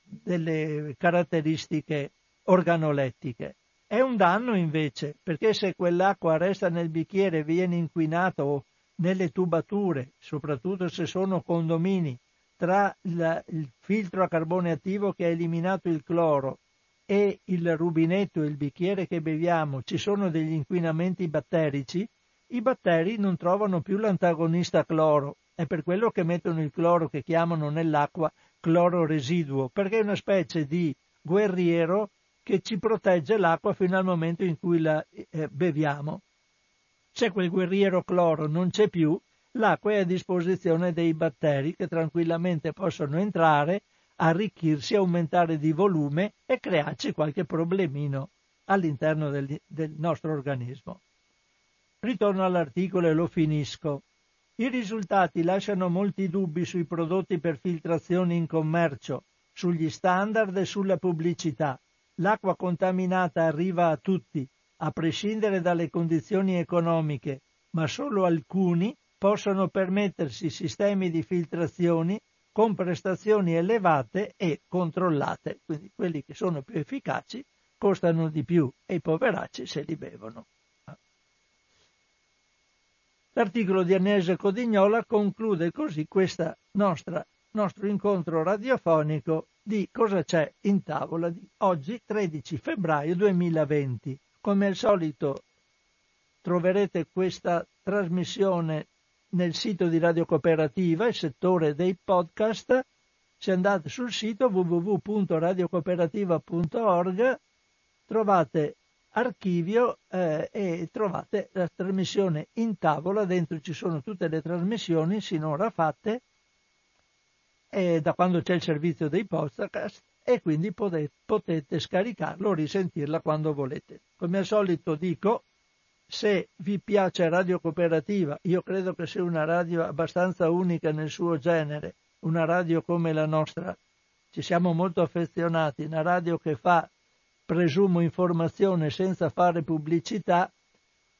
delle caratteristiche organolettiche. È un danno invece, perché se quell'acqua resta nel bicchiere e viene inquinata, o nelle tubature, soprattutto se sono condomini, tra la, il filtro a carbone attivo che ha eliminato il cloro e il rubinetto e il bicchiere che beviamo, ci sono degli inquinamenti batterici, i batteri non trovano più l'antagonista cloro. È per quello che mettono il cloro, che chiamano nell'acqua cloro residuo, perché è una specie di guerriero che ci protegge l'acqua fino al momento in cui la eh, beviamo. Se quel guerriero cloro non c'è più, l'acqua è a disposizione dei batteri, che tranquillamente possono entrare, arricchirsi, aumentare di volume e crearci qualche problemino all'interno del, del nostro organismo. Ritorno all'articolo e lo finisco. I risultati lasciano molti dubbi sui prodotti per filtrazione in commercio, sugli standard e sulla pubblicità. L'acqua contaminata arriva a tutti, a prescindere dalle condizioni economiche, ma solo alcuni possono permettersi sistemi di filtrazioni con prestazioni elevate e controllate, quindi quelli che sono più efficaci costano di più e i poveracci se li bevono. L'articolo di Agnese Codignola conclude così questo nostro incontro radiofonico di Cosa c'è in tavola di oggi, tredici febbraio duemilaventi. Come al solito troverete questa trasmissione nel sito di Radio Cooperativa, il settore dei podcast. Se andate sul sito w w w punto radio cooperativa punto org trovate archivio eh, e trovate la trasmissione in tavola. Dentro ci sono tutte le trasmissioni sinora fatte eh, da quando c'è il servizio dei podcast, e quindi potete, potete scaricarlo o risentirla quando volete. Come al solito dico: se vi piace Radio Cooperativa, io credo che sia una radio abbastanza unica nel suo genere, una radio come la nostra, ci siamo molto affezionati, una radio che fa, presumo, informazione senza fare pubblicità,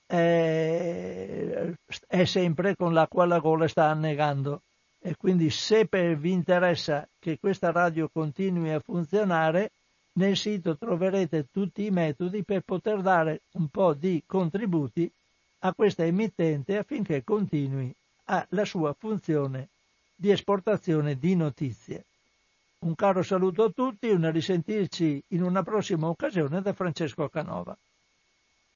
è, è sempre con l'acqua alla gola, sta annegando. E quindi se per, vi interessa che questa radio continui a funzionare, nel sito troverete tutti i metodi per poter dare un po' di contributi a questa emittente affinché continui alla sua funzione di esportazione di notizie. Un caro saluto a tutti, un risentirci in una prossima occasione da Francesco Canova.